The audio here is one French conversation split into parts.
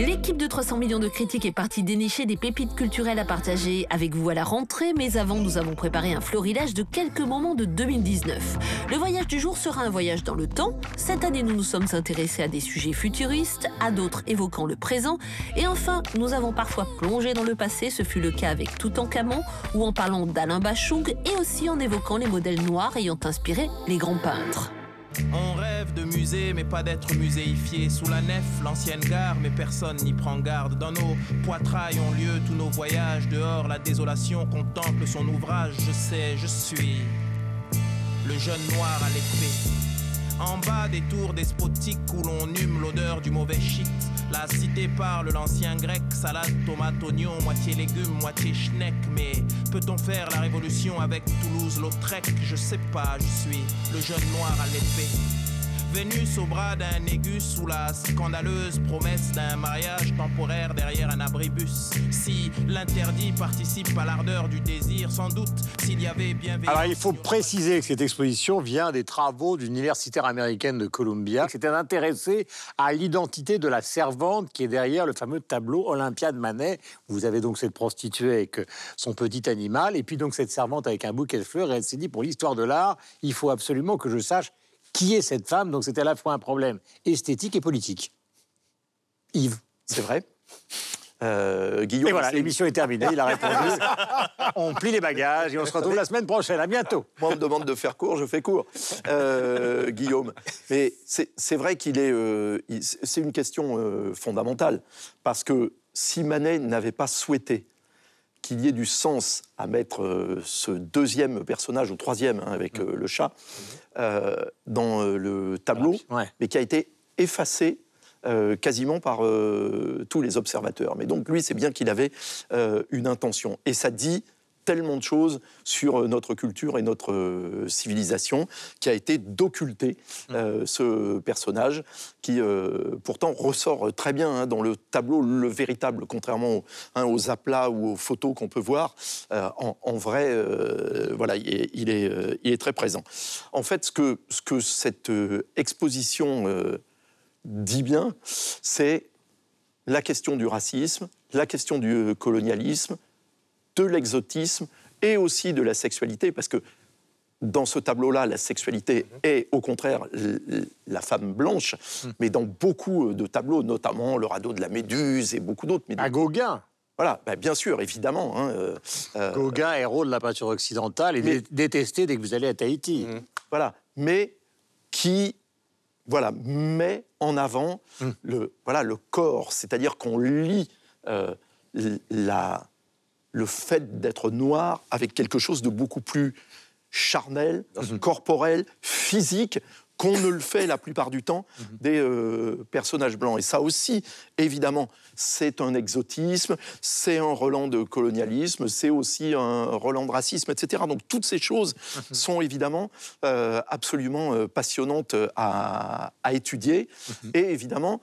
L'équipe de 300 millions de critiques est partie dénicher des pépites culturelles à partager avec vous à la rentrée, mais avant, nous avons préparé un florilège de quelques moments de 2019. Le voyage du jour sera un voyage dans le temps. Cette année, nous nous sommes intéressés à des sujets futuristes, à d'autres évoquant le présent. Et enfin, nous avons parfois plongé dans le passé, ce fut le cas avec Toutânkhamon, ou en parlant d'Alain Bashung, et aussi en évoquant les modèles noirs ayant inspiré les grands peintres. On rêve de musée mais pas d'être muséifié. Sous la nef, l'ancienne gare, mais personne n'y prend garde. Dans nos poitrailles ont lieu tous nos voyages. Dehors, la désolation contemple son ouvrage. Je sais, je suis le jeune noir à l'épée. En bas des tours despotiques où l'on hume l'odeur du mauvais shit. La cité parle l'ancien grec, salade, tomate, oignon, moitié légumes, moitié schneck. Mais peut-on faire la révolution avec Toulouse-Lautrec? Je sais pas, je suis le jeune noir à l'épée. Vénus au bras d'un aigu sous la scandaleuse promesse d'un mariage temporaire derrière un abribus. Si l'interdit participe à l'ardeur du désir, sans doute s'il y avait bien... Alors il faut préciser que cette exposition vient des travaux d'une universitaire américaine de Columbia qui s'était intéressée à l'identité de la servante qui est derrière le fameux tableau Olympia de Manet. Vous avez donc cette prostituée avec son petit animal et puis donc cette servante avec un bouquet de fleurs, et elle s'est dit pour l'histoire de l'art, il faut absolument que je sache qui est cette femme. Donc c'était à la fois un problème esthétique et politique. Yves, c'est vrai. Guillaume. Et voilà, l'émission est terminée, il a répondu. On plie les bagages et on se retrouve la semaine prochaine. À bientôt. Moi, on me demande de faire court, je fais court. Guillaume. Mais c'est vrai qu'il est... c'est une question fondamentale. Parce que si Manet n'avait pas souhaité qu'il y ait du sens à mettre ce deuxième personnage, ou troisième, hein, avec le chat, dans le tableau, ouais, mais qui a été effacé quasiment par tous les observateurs. Mais donc, lui, c'est bien qu'il avait une intention. Et ça dit tellement de choses sur notre culture et notre civilisation qui a été d'occulter ce personnage qui, pourtant, ressort très bien hein, dans le tableau, le véritable, contrairement aux aplats ou aux photos qu'on peut voir. En vrai, voilà, il est très présent. En fait, ce que cette exposition dit bien, c'est la question du racisme, la question du colonialisme, de l'exotisme et aussi de la sexualité, parce que dans ce tableau-là, la sexualité est au contraire la femme blanche, mais dans beaucoup de tableaux, notamment le radeau de la Méduse et beaucoup d'autres. À Gauguin. Voilà, bah bien sûr, évidemment. Hein, Gauguin, héros de la peinture occidentale, mais détesté dès que vous allez à Tahiti. Voilà, mais qui... Voilà, met en avant le corps, c'est-à-dire qu'on lie le fait d'être noir avec quelque chose de beaucoup plus charnel, corporel, physique, qu'on ne le fait la plupart du temps des personnages blancs. Et ça aussi, évidemment, c'est un exotisme, c'est un relent de colonialisme, c'est aussi un relent de racisme, etc. Donc toutes ces choses sont évidemment absolument passionnantes à étudier et évidemment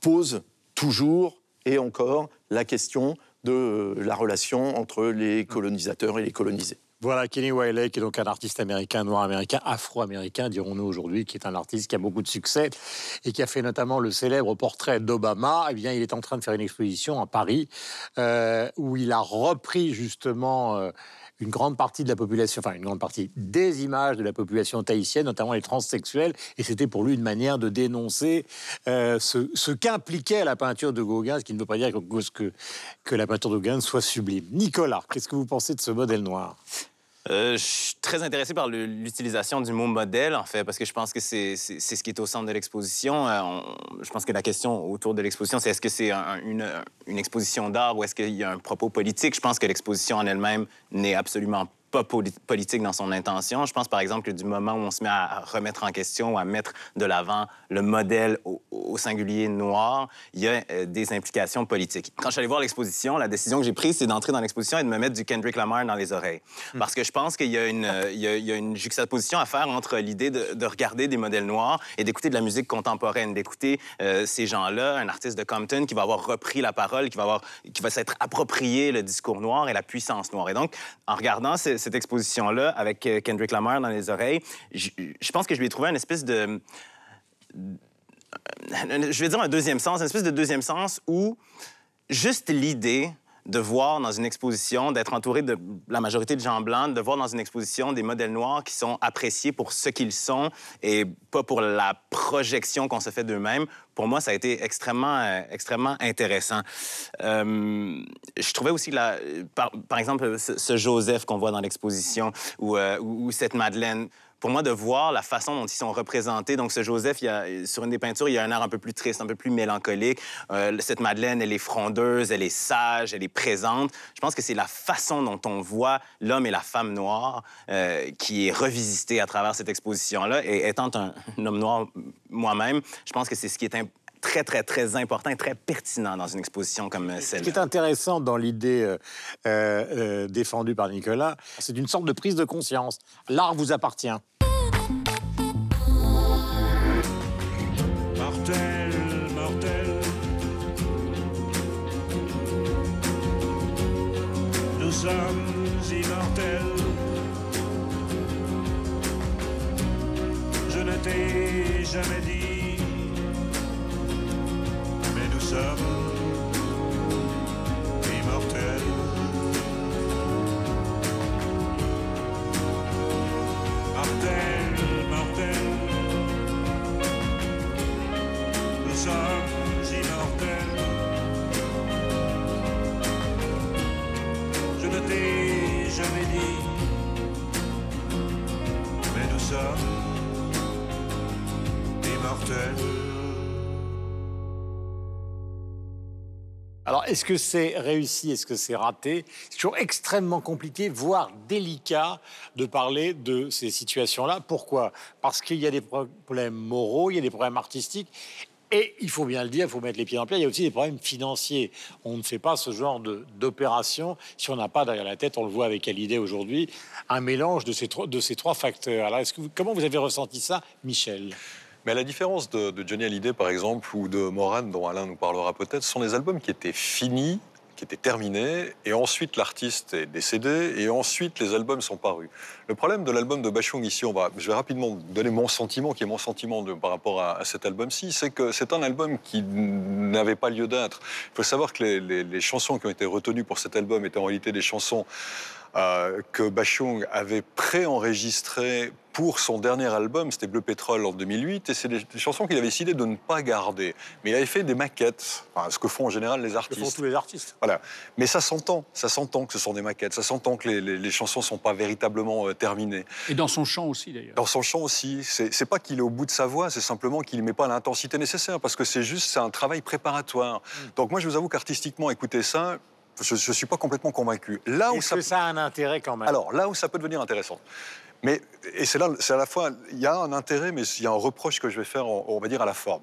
posent toujours et encore la question de la relation entre les colonisateurs et les colonisés. Voilà, Kenny Wiley, qui est donc un artiste américain, noir-américain, afro-américain, dirons-nous aujourd'hui, qui est un artiste qui a beaucoup de succès et qui a fait notamment le célèbre portrait d'Obama. Eh bien, il est en train de faire une exposition à Paris où il a repris justement une grande partie de la population, enfin une grande partie des images de la population tahitienne, notamment les transsexuels, et c'était pour lui une manière de dénoncer ce qu'impliquait la peinture de Gauguin, ce qui ne veut pas dire que la peinture de Gauguin soit sublime. Nicolas, qu'est-ce que vous pensez de ce modèle noir ? Je suis très intéressé par l'utilisation du mot « modèle », en fait, parce que je pense que c'est ce qui est au centre de l'exposition. Je pense que la question autour de l'exposition, c'est est-ce que c'est une exposition d'art ou est-ce qu'il y a un propos politique? Je pense que l'exposition en elle-même n'est absolument pas politique dans son intention. Je pense, par exemple, que du moment où on se met à remettre en question ou à mettre de l'avant le modèle au singulier noir, il y a des implications politiques. Quand je suis allé voir l'exposition, la décision que j'ai prise, c'est d'entrer dans l'exposition et de me mettre du Kendrick Lamar dans les oreilles. Parce que je pense qu'il y a une juxtaposition à faire entre l'idée de regarder des modèles noirs et d'écouter de la musique contemporaine, d'écouter ces gens-là, un artiste de Compton qui va avoir repris la parole, qui va s'être approprié le discours noir et la puissance noire. Et donc, en regardant cette exposition-là, avec Kendrick Lamar dans les oreilles, je pense que je lui ai trouvé une espèce de... je vais dire un deuxième sens, une espèce de deuxième sens où juste l'idée de voir dans une exposition, d'être entouré de la majorité de gens blancs, de voir dans une exposition des modèles noirs qui sont appréciés pour ce qu'ils sont et pas pour la projection qu'on se fait d'eux-mêmes, pour moi, ça a été extrêmement, extrêmement intéressant. Je trouvais aussi, par exemple, ce Joseph qu'on voit dans l'exposition ou cette Madeleine, pour moi, de voir la façon dont ils sont représentés. Donc, ce Joseph, sur une des peintures, il y a un air un peu plus triste, un peu plus mélancolique. Cette Madeleine, elle est frondeuse, elle est sage, elle est présente. Je pense que c'est la façon dont on voit l'homme et la femme noire qui est revisitée à travers cette exposition-là. Et étant un homme noir moi-même, je pense que c'est ce qui est très, très, très important et très pertinent dans une exposition comme celle-là. Ce qui est intéressant dans l'idée défendue par Nicolas, c'est une sorte de prise de conscience. L'art vous appartient. Mortel, mortel. Nous sommes immortels. Je ne t'ai jamais dit. Nous sommes immortels. Mortels, mortels. Nous sommes immortels. Je ne t'ai jamais dit, mais nous sommes immortels. Alors, est-ce que c'est réussi, est-ce que c'est raté? C'est toujours extrêmement compliqué, voire délicat, de parler de ces situations-là. Pourquoi? Parce qu'il y a des problèmes moraux, il y a des problèmes artistiques, et il faut bien le dire, il faut mettre les pieds dans le plat, il y a aussi des problèmes financiers. On ne fait pas ce genre d'opération si on n'a pas derrière la tête, on le voit avec Hallyday aujourd'hui, un mélange de ces trois facteurs. Alors, comment vous avez ressenti ça, Michel? Mais à la différence de Johnny Hallyday, par exemple, ou de Moran, dont Alain nous parlera peut-être, ce sont des albums qui étaient finis, qui étaient terminés, et ensuite l'artiste est décédé, et ensuite les albums sont parus. Le problème de l'album de Bashung, ici, je vais rapidement donner mon sentiment, qui est mon sentiment par rapport à cet album-ci, c'est que c'est un album qui n'avait pas lieu d'être. Il faut savoir que les chansons qui ont été retenues pour cet album étaient en réalité des chansons que Bashung avait pré-enregistrées pour son dernier album, c'était Bleu pétrole en 2008, et c'est des chansons qu'il avait décidé de ne pas garder. Mais il avait fait des maquettes, enfin, ce que font en général les artistes. Ce que font tous les artistes. Voilà. Mais ça s'entend que ce sont des maquettes, ça s'entend que les chansons ne sont pas véritablement terminées. Et dans son chant aussi, d'ailleurs. Dans son chant aussi. C'est pas qu'il est au bout de sa voix, c'est simplement qu'il ne met pas l'intensité nécessaire, parce que c'est un travail préparatoire. Donc moi, je vous avoue qu'artistiquement, écoutez ça, je ne suis pas complètement convaincu. Est-ce que ça a un intérêt quand même? Alors, là où ça peut devenir intéressant. Mais, et c'est là, c'est à la fois, il y a un intérêt, mais il y a un reproche que je vais faire, on va dire, à la forme.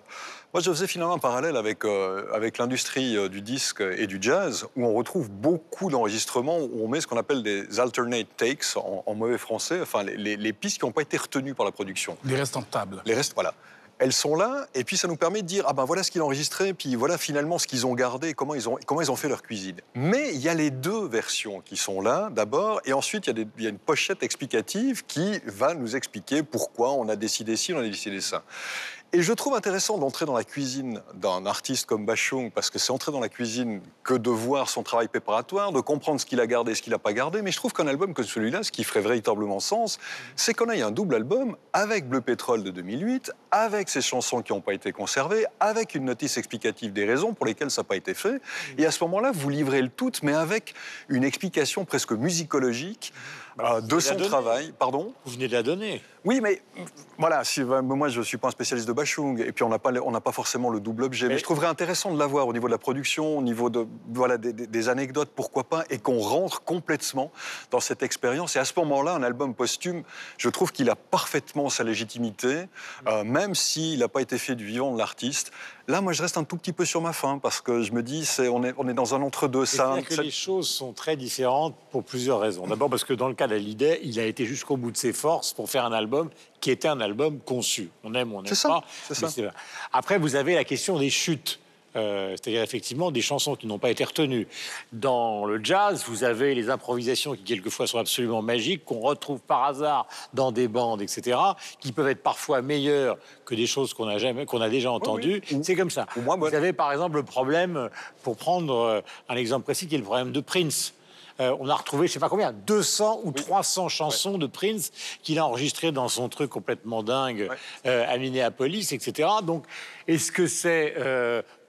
Moi, je faisais finalement un parallèle avec l'industrie du disque et du jazz, où on retrouve beaucoup d'enregistrements, où on met ce qu'on appelle des alternate takes, en mauvais français, enfin, les pistes qui n'ont pas été retenues par la production. Les restes en table. Les restes, voilà. Elles sont là, et puis ça nous permet de dire, ah ben voilà ce qu'ils ont enregistré, puis voilà finalement ce qu'ils ont gardé, comment ils ont fait leur cuisine. Mais il y a les deux versions qui sont là, d'abord, et ensuite il y a une pochette explicative qui va nous expliquer pourquoi on a décidé ci, on a décidé ça. Et je trouve intéressant d'entrer dans la cuisine d'un artiste comme Bashung, parce que c'est entrer dans la cuisine que de voir son travail préparatoire, de comprendre ce qu'il a gardé et ce qu'il n'a pas gardé. Mais je trouve qu'un album comme celui-là, ce qui ferait véritablement sens, c'est qu'on ait un double album avec Bleu Pétrole de 2008, avec ses chansons qui n'ont pas été conservées, avec une notice explicative des raisons pour lesquelles ça n'a pas été fait. Et à ce moment-là, vous livrez le tout, mais avec une explication presque musicologique de son travail. Pardon? Vous venez de la donner. Oui, mais voilà, moi je ne suis pas un spécialiste de Bashung, et puis on n'a pas forcément le double objet. Mais je trouverais intéressant de l'avoir au niveau de la production, au niveau de, voilà, des anecdotes, pourquoi pas, et qu'on rentre complètement dans cette expérience. Et à ce moment-là, un album posthume, je trouve qu'il a parfaitement sa légitimité, même s'il n'a pas été fait du vivant de l'artiste. Là, moi, je reste un tout petit peu sur ma faim, parce que je me dis, on est dans un entre-deux. C'est-à-dire que les choses sont très différentes pour plusieurs raisons. D'abord, parce que dans le cas d'Hallyday, il a été jusqu'au bout de ses forces pour faire un album qui était un album conçu. On aime ou on n'aime pas. Ça. Après, vous avez la question des chutes. C'est-à-dire effectivement des chansons qui n'ont pas été retenues. Dans le jazz, vous avez les improvisations qui quelquefois sont absolument magiques, qu'on retrouve par hasard dans des bandes, etc., qui peuvent être parfois meilleures que des choses qu'on a déjà entendues. Oui, oui. C'est comme ça. Vous avez par exemple le problème, pour prendre un exemple précis, qui est le problème de Prince. On a retrouvé, je ne sais pas combien, 200 ou 300 chansons de Prince qu'il a enregistrées dans son truc complètement dingue à Minneapolis, etc. Donc, est-ce que c'est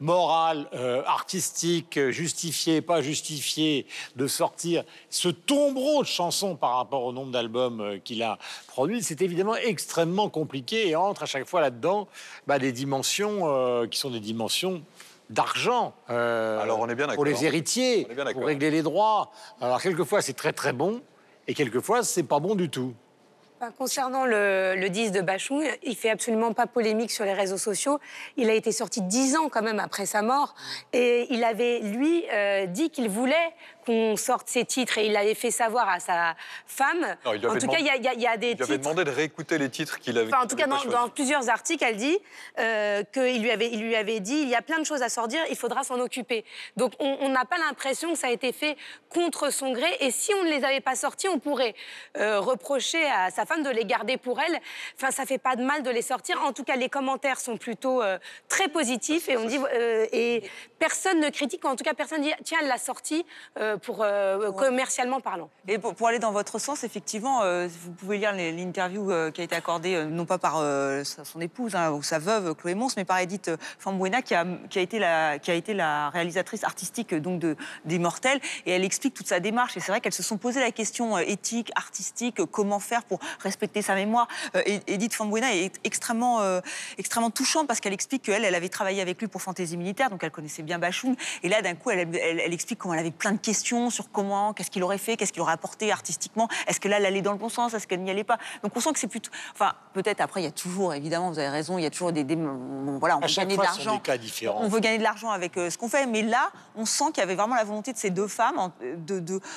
moral, artistique, justifié, pas justifié de sortir ce tombereau de chansons par rapport au nombre d'albums qu'il a produits? C'est évidemment extrêmement compliqué et entre à chaque fois là-dedans des dimensions qui sont des dimensions d'argent pour les héritiers, pour régler les droits. Alors, quelquefois, c'est très, très bon, et quelquefois, c'est pas bon du tout. Concernant le disque de Bashung, il fait absolument pas polémique sur les réseaux sociaux. Il a été sorti 10 ans quand même après sa mort, et il avait, lui, dit qu'il voulait qu'on sorte ses titres, et il l'avait fait savoir à sa femme. Non, en tout cas, il y a des titres... Il lui avait demandé de réécouter les titres qu'il avait... Enfin, en tout cas, dans plusieurs articles, elle dit qu'il lui avait dit, il y a plein de choses à sortir, il faudra s'en occuper. Donc, on n'a pas l'impression que ça a été fait contre son gré, et si on ne les avait pas sortis, on pourrait reprocher à sa femme de les garder pour elle. Enfin, ça fait pas de mal de les sortir. En tout cas, les commentaires sont plutôt très positifs, et on dit... et personne ne critique, en tout cas, personne ne dit, tiens, elle l'a sortie... commercialement parlant. Et pour aller dans votre sens, effectivement, vous pouvez lire l'interview qui a été accordée, non pas par son épouse ou sa veuve, Chloé Mons, mais par Édith Fambuena, qui a été la réalisatrice artistique donc, des Mortels. Et elle explique toute sa démarche. Et c'est vrai qu'elles se sont posées la question éthique, artistique, comment faire pour respecter sa mémoire. Édith Fambuena est extrêmement, extrêmement touchante parce qu'elle explique qu'elle avait travaillé avec lui pour Fantaisie militaire, donc elle connaissait bien Bashung. Et là, d'un coup, elle explique comment elle avait plein de questions sur comment, qu'est-ce qu'il aurait fait, qu'est-ce qu'il aurait apporté artistiquement, est-ce que là, elle allait dans le bon sens, est-ce qu'elle n'y allait pas. Donc on sent que c'est plutôt... Enfin, peut-être après, il y a toujours, évidemment, vous avez raison, il y a toujours des... voilà, on veut gagner de l'argent. On veut gagner de l'argent avec ce qu'on fait, mais là, on sent qu'il y avait vraiment la volonté de ces deux femmes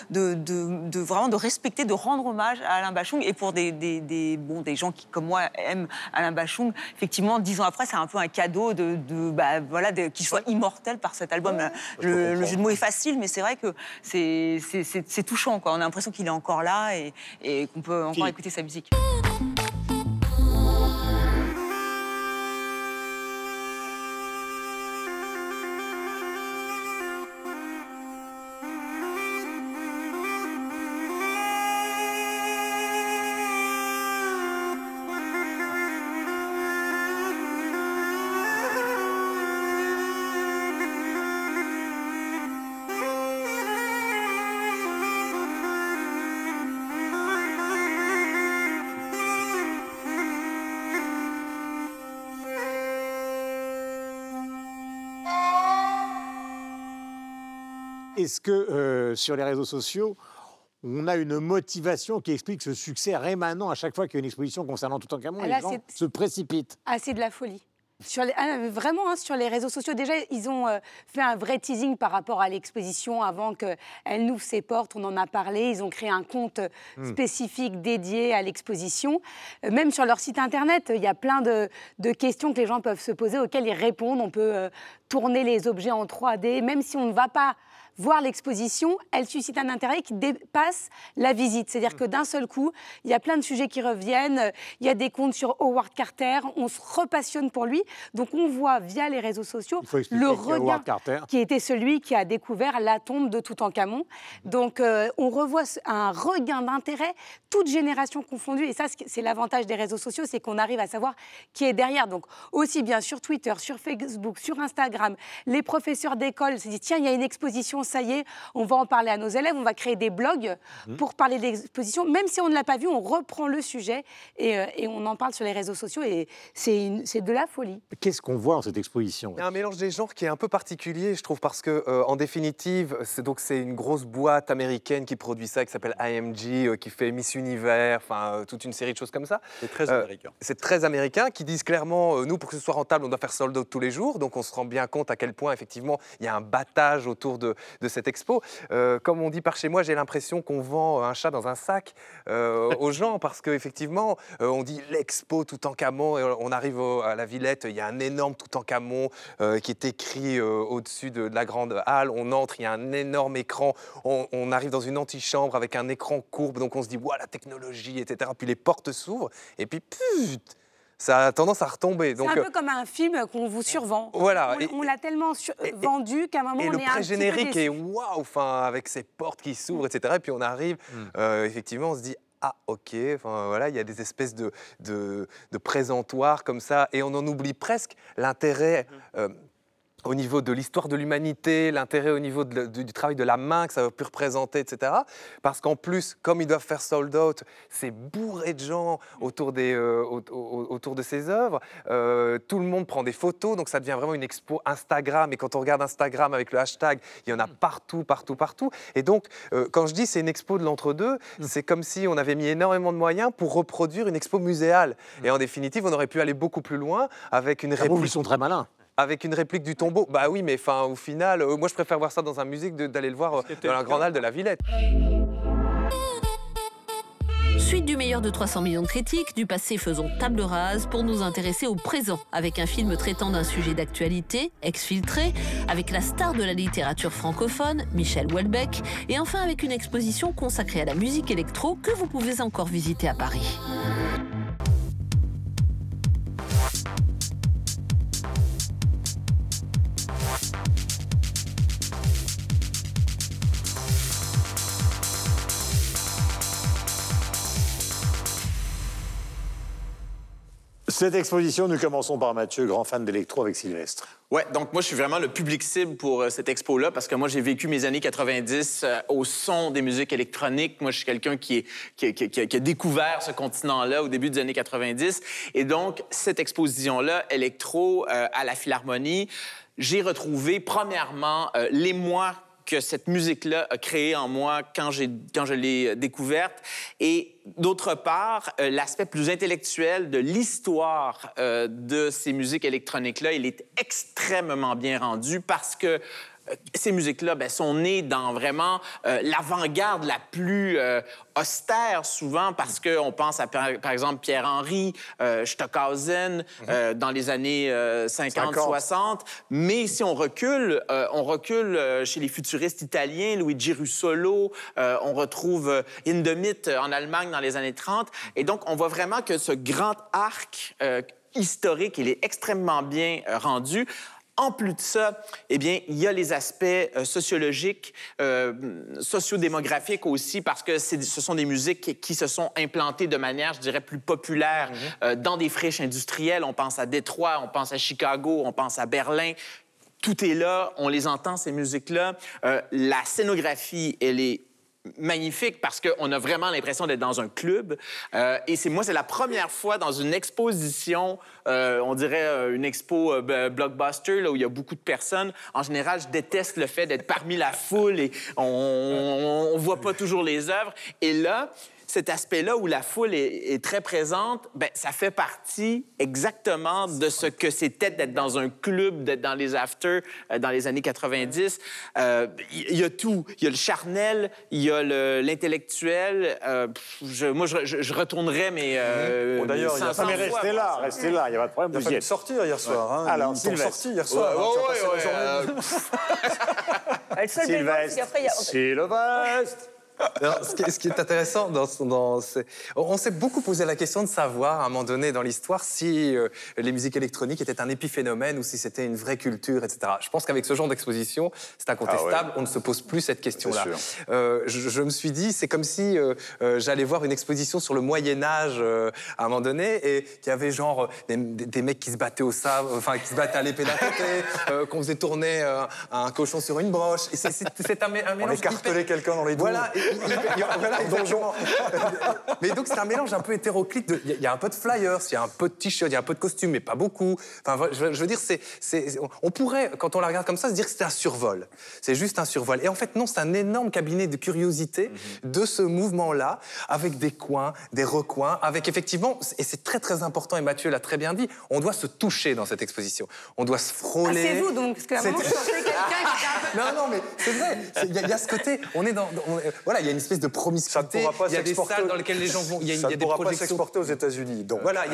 vraiment de respecter, de rendre hommage à Alain Bashung, et pour des gens qui, comme moi, aiment Alain Bashung, effectivement, 10 ans après, c'est un peu un cadeau qu'il soit immortel par cet album. Le jeu de mots est facile, mais c'est vrai que c'est touchant, quoi. On a l'impression qu'il est encore là et qu'on peut encore écouter sa musique. Est-ce que, sur les réseaux sociaux, on a une motivation qui explique ce succès rémanent à chaque fois qu'il y a une exposition concernant Toutânkhamon et les gens se précipitent? Ah, c'est de la folie. Vraiment, sur les réseaux sociaux, déjà, ils ont fait un vrai teasing par rapport à l'exposition avant qu'elle n'ouvre ses portes. On en a parlé. Ils ont créé un compte spécifique dédié à l'exposition. Même sur leur site internet, il y a plein de questions que les gens peuvent se poser, auxquelles ils répondent. On peut tourner les objets en 3D, même si on ne va pas voir l'exposition, elle suscite un intérêt qui dépasse la visite. C'est-à-dire que d'un seul coup, il y a plein de sujets qui reviennent, il y a des comptes sur Howard Carter, on se repassionne pour lui. Donc on voit via les réseaux sociaux le regard qui était celui qui a découvert la tombe de Toutânkhamon. Donc on revoit un regain d'intérêt, toute génération confondue. Et ça, c'est l'avantage des réseaux sociaux, c'est qu'on arrive à savoir qui est derrière. Donc aussi bien sur Twitter, sur Facebook, sur Instagram, les professeurs d'école se disent « Tiens, il y a une exposition, ça y est, on va en parler à nos élèves, on va créer des blogs pour parler de l'exposition. Même si on ne l'a pas vu, on reprend le sujet et on en parle sur les réseaux sociaux et c'est de la folie. Qu'est-ce qu'on voit dans cette exposition? Il y a un mélange des genres qui est un peu particulier, je trouve, parce que en définitive, c'est une grosse boîte américaine qui produit ça, qui s'appelle IMG, qui fait Miss Univers, toute une série de choses comme ça. C'est très américain. C'est très américain, qui disent clairement, nous, pour que ce soit rentable, on doit faire sold out tous les jours. Donc on se rend bien compte à quel point, effectivement, il y a un battage autour de de cette expo. Comme on dit par chez moi, j'ai l'impression qu'on vend un chat dans un sac aux gens, parce qu'effectivement, on dit l'expo Toutânkhamon, et on arrive à la Villette, il y a un énorme Toutânkhamon qui est écrit au-dessus de la grande halle, on entre, il y a un énorme écran, on arrive dans une antichambre avec un écran courbe, donc on se dit, ouah, la technologie, etc. Puis les portes s'ouvrent, et puis, pfft, ça a tendance à retomber. C'est un peu comme un film qu'on vous survend. Voilà. On l'a tellement vendu qu'à un moment, on est un petit peu déçu. Et le pré-générique est waouh, enfin, avec ces portes qui s'ouvrent, etc. Et puis on arrive, effectivement, on se dit, ah, ok, enfin, voilà, il y a des espèces de présentoirs comme ça, et on en oublie presque l'intérêt... au niveau de l'histoire de l'humanité, l'intérêt au niveau du travail de la main que ça a pu représenter, etc. Parce qu'en plus, comme ils doivent faire sold out, c'est bourré de gens autour de ces œuvres. Tout le monde prend des photos, donc ça devient vraiment une expo Instagram. Et quand on regarde Instagram avec le hashtag, il y en a partout, partout, partout. Et donc, quand je dis c'est une expo de l'entre-deux, c'est comme si on avait mis énormément de moyens pour reproduire une expo muséale. Et en définitive, on aurait pu aller beaucoup plus loin avec une réplique. Ils sont très malins. Avec une réplique du tombeau, bah oui, mais fin, au final, moi je préfère voir ça dans un musée que d'aller le voir dans la grande halle de la Villette. Suite du meilleur de 300 millions de critiques, du passé faisons table rase pour nous intéresser au présent, avec un film traitant d'un sujet d'actualité, exfiltré, avec la star de la littérature francophone, Michel Houellebecq, et enfin avec une exposition consacrée à la musique électro que vous pouvez encore visiter à Paris. Cette exposition, nous commençons par Mathieu, grand fan d'électro avec Sylvestre. Ouais, donc moi, je suis vraiment le public cible pour cette expo-là parce que moi, j'ai vécu mes années 90 au son des musiques électroniques. Moi, je suis quelqu'un qui a découvert ce continent-là au début des années 90. Et donc, cette exposition-là, électro, à la Philharmonie, j'ai retrouvé premièrement l'émoi que cette musique-là a créé en moi quand je l'ai découverte. Et d'autre part, l'aspect plus intellectuel de l'histoire de ces musiques électroniques-là, il est extrêmement bien rendu parce que ces musiques-là sont nées dans vraiment l'avant-garde la plus austère, souvent, parce qu'on pense à, par exemple, Pierre Henry, Stockhausen, dans les années 50-60. Mais si on recule chez les futuristes italiens, Luigi Russolo, on retrouve Hindemith en Allemagne dans les années 30. Et donc, on voit vraiment que ce grand arc historique, il est extrêmement bien rendu. En plus de ça, eh bien, il y a les aspects sociologiques, sociodémographiques aussi, parce que ce sont des musiques qui se sont implantées de manière, je dirais, plus populaire dans des friches industrielles. On pense à Detroit, on pense à Chicago, on pense à Berlin. Tout est là, on les entend, ces musiques-là. La scénographie, elle est magnifique parce qu'on a vraiment l'impression d'être dans un club. Et c'est la première fois dans une exposition, on dirait une expo blockbuster, là, où il y a beaucoup de personnes. En général, je déteste le fait d'être parmi la foule et on ne voit pas toujours les œuvres. Et là, cet aspect-là où la foule est très présente, ben, ça fait partie exactement de ce que c'était d'être dans un club, d'être dans les afters dans les années 90. Il y a tout. Il y a le charnel, il y a l'intellectuel. Je retournerais d'ailleurs, il y a pas... Mais restez là, il n'y a pas de problème. Il n'y a pas de sortir hier soir. Ouais. Hein, alors, ils sont sortis hier soir. Sylvestre. Non, ce qui est intéressant, on s'est beaucoup posé la question de savoir, à un moment donné dans l'histoire, si les musiques électroniques étaient un épiphénomène ou si c'était une vraie culture, etc. Je pense qu'avec ce genre d'exposition, c'est incontestable, on ne se pose plus cette question-là. Je me suis dit, c'est comme si j'allais voir une exposition sur le Moyen-Âge à un moment donné, et qu'il y avait genre des mecs qui se battaient au sabre, enfin qui se battaient à l'épée d'un côté, qu'on faisait tourner un cochon sur une broche. Et c'est un mélange. On écartelait quelqu'un dans les doigts. Voilà, Voilà, donjon. Mais donc, c'est un mélange un peu hétéroclite. Il y a un peu de flyers, il y a un peu de t-shirts, il y a un peu de costumes, mais pas beaucoup. Enfin, je veux dire, on pourrait, quand on la regarde comme ça, se dire que c'est un survol. C'est juste un survol. Et en fait, non, c'est un énorme cabinet de curiosité de ce mouvement-là, avec des coins, des recoins, avec effectivement, et c'est très très important, et Mathieu l'a très bien dit, on doit se toucher dans cette exposition. On doit se frôler. Ah, c'est vous donc, parce que à un moment, je sentais quelqu'un qui était un peu... Non, non, mais c'est vrai. Il y a ce côté, on est dans... voilà, il y a une espèce de promiscuité. Il y a des salles dans lesquelles les gens vont... Ça ne pourra pas s'exporter aux États-Unis. Voilà,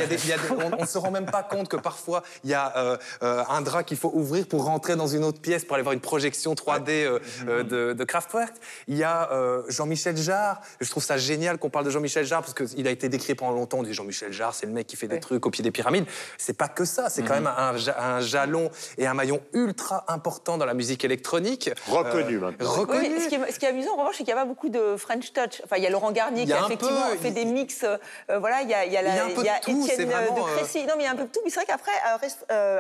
on ne se rend même pas compte que parfois, il y a un drap qu'il faut ouvrir pour rentrer dans une autre pièce, pour aller voir une projection 3D de Kraftwerk. Il y a Jean-Michel Jarre. Je trouve ça génial qu'on parle de Jean-Michel Jarre, parce qu'il a été décrit pendant longtemps. On dit Jean-Michel Jarre, c'est le mec qui fait des trucs au pied des pyramides. C'est pas que ça. C'est quand même un jalon et un maillon ultra important dans la musique électronique. Reconnu maintenant. Reconnu. Oui, ce qui est amusant, en revanche, c'est qu'il n'y a pas beaucoup de French Touch. Enfin, il y a Laurent Garnier qui a effectivement fait des mix. Voilà, il y a Étienne de Crécy. Non, mais il y a un peu de tout. Mais c'est vrai qu'après,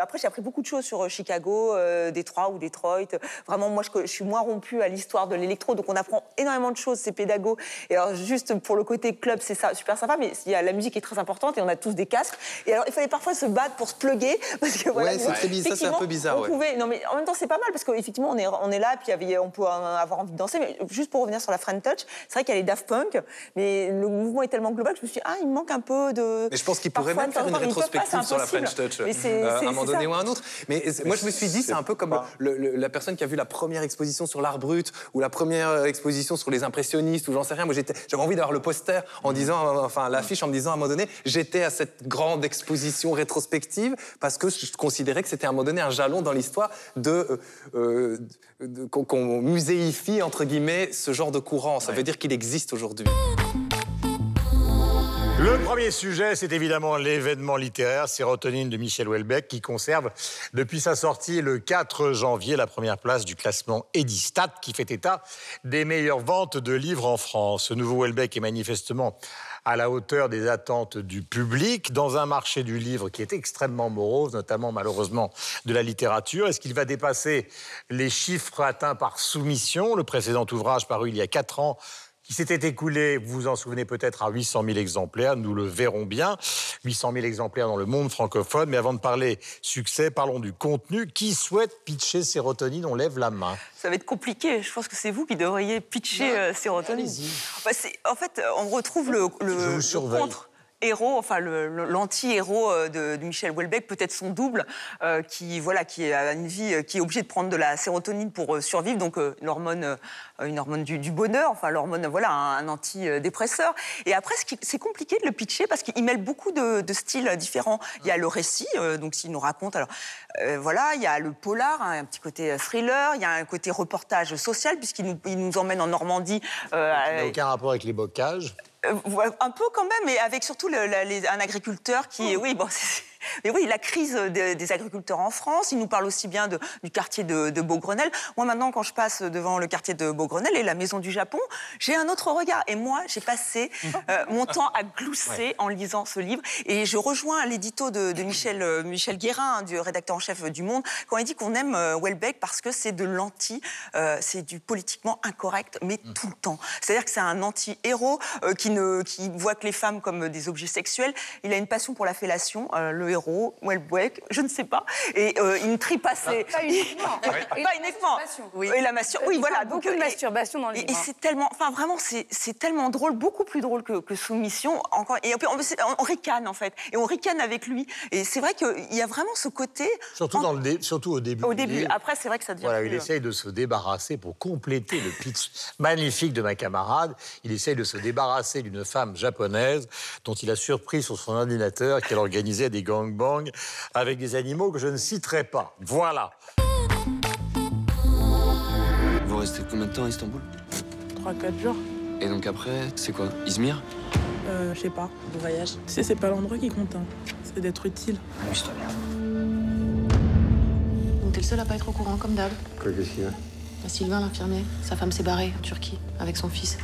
après, j'ai appris beaucoup de choses sur Chicago, Detroit ou Detroit. Vraiment, moi, je suis moins rompue à l'histoire de l'électro. Donc, on apprend énormément de choses. C'est pédago. Et alors, juste pour le côté club, c'est super sympa. Mais la musique est très importante et on a tous des casques. Et alors, il fallait parfois se battre pour se pluguer. Parce que voilà. Ça, c'est un peu bizarre. Non, mais en même temps, c'est pas mal parce qu'effectivement, on est là, puis on peut avoir envie de danser. Mais juste pour revenir sur la French Touch, c'est vrai qu'il y a les Daft Punk, mais le mouvement est tellement global que je me suis dit, ah, il me manque un peu de... Mais je pense qu'il pourrait même faire une rétrospective sur la French Touch, à un moment donné ou à un autre. Mais moi, je me suis dit, c'est un peu comme la personne qui a vu la première exposition sur l'art brut ou la première exposition sur les impressionnistes ou j'en sais rien. Moi, j'avais envie d'avoir le poster en disant, enfin, l'affiche en me disant, à un moment donné, j'étais à cette grande exposition rétrospective parce que je considérais que c'était à un moment donné un jalon dans l'histoire qu'on muséifie, entre guillemets, ce genre de courant. Ça veut dire qu'il existe aujourd'hui. Le premier sujet, c'est évidemment l'événement littéraire Sérotonine de Michel Houellebecq qui conserve depuis sa sortie le 4 janvier la première place du classement Edistat qui fait état des meilleures ventes de livres en France. Ce nouveau Houellebecq est manifestement à la hauteur des attentes du public, dans un marché du livre qui est extrêmement morose, notamment malheureusement de la littérature. Est-ce qu'il va dépasser les chiffres atteints par Soumission, le précédent ouvrage paru il y a 4 ans, qui s'était écoulé, vous vous en souvenez peut-être, à 800 000 exemplaires, nous le verrons bien, 800 000 exemplaires dans le monde francophone. Mais avant de parler succès, parlons du contenu. Qui souhaite pitcher Sérotonine? On lève la main. Ça va être compliqué, je pense que c'est vous qui devriez pitcher Sérotonine. Bah, en fait, on retrouve le contre... héros, enfin l'anti-héros de Michel Houellebecq, peut-être son double, qui a une vie, qui est obligé de prendre de la sérotonine pour survivre, donc une hormone du bonheur, enfin l'hormone, voilà, un antidépresseur. Et après, c'est compliqué de le pitcher parce qu'il mêle beaucoup de styles différents. Il y a le récit, donc s'il nous raconte, alors il y a le polar, hein, un petit côté thriller, il y a un côté reportage social puisqu'il nous emmène en Normandie. Il n'a aucun rapport avec les bocages. Un peu quand même, mais avec surtout un agriculteur qui... Mais oui, la crise des agriculteurs en France. Il nous parle aussi bien du quartier de Beaugrenelle. Moi, maintenant, quand je passe devant le quartier de Beaugrenelle et la Maison du Japon, j'ai un autre regard. Et moi, j'ai passé mon temps à glousser en lisant ce livre. Et je rejoins l'édito de Michel Guérin, du rédacteur en chef du Monde, quand il dit qu'on aime Houellebecq parce que c'est de l'anti, c'est du politiquement incorrect, mais tout le temps. C'est-à-dire que c'est un anti-héros qui voit que les femmes comme des objets sexuels. Il a une passion pour la fellation, le héros, Houellebecq, je ne sais pas. Et une tripassée. Pas uniquement. Pas uniquement. Et la masturbation. Oui, voilà. Beaucoup de masturbation dans le livre. Et c'est tellement... Enfin, vraiment, c'est tellement drôle, beaucoup plus drôle que Soumission. Encore, et on ricane, en fait. Et on ricane avec lui. Et c'est vrai qu'il y a vraiment ce côté... Surtout au début. Au début. Après, c'est vrai que ça devient... Voilà, il essaye de se débarrasser pour compléter le pitch magnifique de ma camarade. Il essaye de se débarrasser d'une femme japonaise dont il a surpris sur son ordinateur qu'elle organisait des gangbang avec des animaux que je ne citerai pas. Voilà. Vous restez combien de temps à Istanbul? 3-4 jours. Et donc après, c'est quoi? Izmir? Je sais pas, le voyage. Tu sais, c'est pas l'endroit qui compte, hein. C'est d'être utile. Amuse-toi bien. Donc t'es le seul à pas être au courant, comme d'hab. Quoi, qu'est-ce qu'il y a? Sylvain, l'infirmier, sa femme s'est barrée en Turquie avec son fils.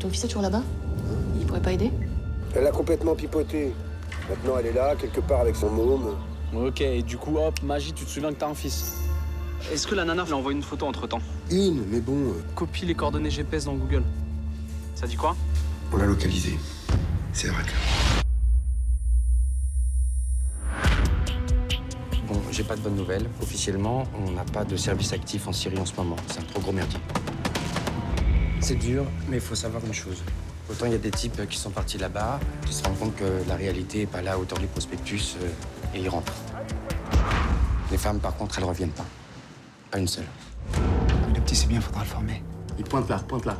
Ton fils est toujours là-bas? Il pourrait pas aider? Elle a complètement pipoté. Maintenant, elle est là, quelque part, avec son môme. Ok, et du coup, hop, magie, tu te souviens que t'as un fils. Est-ce que la nana lui envoie une photo entre-temps? Une, mais bon... Copie les coordonnées GPS dans Google. Ça dit quoi? On l'a localisé. C'est Raqqa. Bon, j'ai pas de bonnes nouvelles. Officiellement, on n'a pas de service actif en Syrie en ce moment. C'est un trop gros merdier. C'est dur, mais il faut savoir une chose. Autant il y a des types qui sont partis là-bas, qui se rendent compte que la réalité n'est pas là à hauteur du prospectus, et ils rentrent. Les femmes, par contre, elles reviennent pas. Pas une seule. Le petit, c'est bien, faudra le former. Il pointe là, pointe là.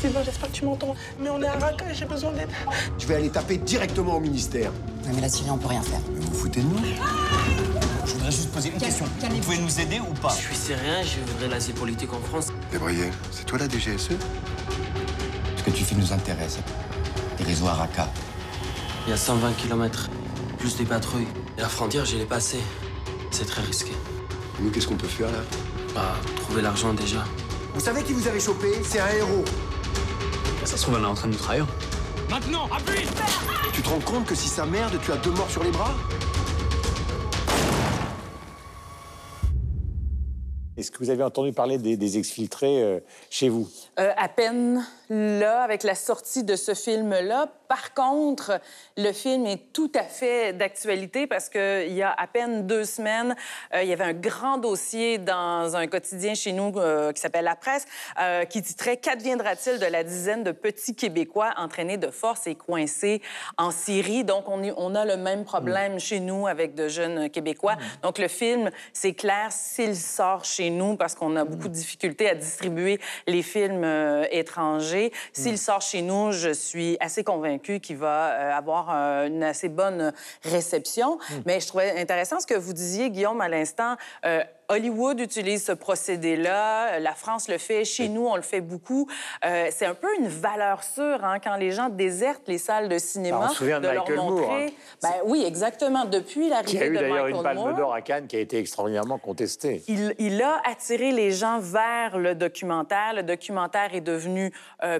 Sylvain, j'espère que tu m'entends, mais on est à Raqqa et j'ai besoin d'aide. Je vais aller taper directement au ministère. Non, mais la Syrie, on peut rien faire. Mais vous foutez de nous? Je voudrais juste poser une question. Vous pouvez nous aider ou pas? Je suis syrien, je voudrais l'asile politique en France. Débraillé, c'est toi la DGSE? Ce que tu fais nous intéresse. Les réseaux à Raqqa. Il y a 120 km, plus des patrouilles. Et la frontière, je l'ai passée. C'est très risqué. Et nous, qu'est-ce qu'on peut faire, là? Bah, trouver l'argent, déjà. Vous savez qui vous avez chopé? C'est un héros. Bah, ça se trouve, elle est en train de nous trahir. Maintenant, appuie! Tu te rends compte que si ça merde, tu as 2 morts sur les bras? Est-ce que vous avez entendu parler des exfiltrés chez vous? À peine là, avec la sortie de ce film-là. Par contre, le film est tout à fait d'actualité parce qu'il y a à peine 2 semaines, il y avait un grand dossier dans un quotidien chez nous qui s'appelle La Presse, qui titrait « Qu'adviendra-t-il de la dizaine de petits Québécois entraînés de force et coincés en Syrie? » Donc, on a le même problème chez nous avec de jeunes Québécois. Donc, le film, c'est clair, s'il sort chez nous, parce qu'on a beaucoup de difficultés à distribuer les films étrangers. S'il sort chez nous, je suis assez convaincue qu'il va avoir une assez bonne réception. Mais je trouvais intéressant ce que vous disiez, Guillaume, à l'instant. Hollywood utilise ce procédé-là. La France le fait. Chez nous, on le fait beaucoup. C'est un peu une valeur sûre, hein, quand les gens désertent les salles de cinéma. On se souvient de Michael Moore. Hein. Ben, oui, exactement. Depuis l'arrivée de Michael Moore... Qui a eu d'ailleurs une palme d'or à Cannes qui a été extraordinairement contestée. Il a attiré les gens vers le documentaire. Le documentaire est devenu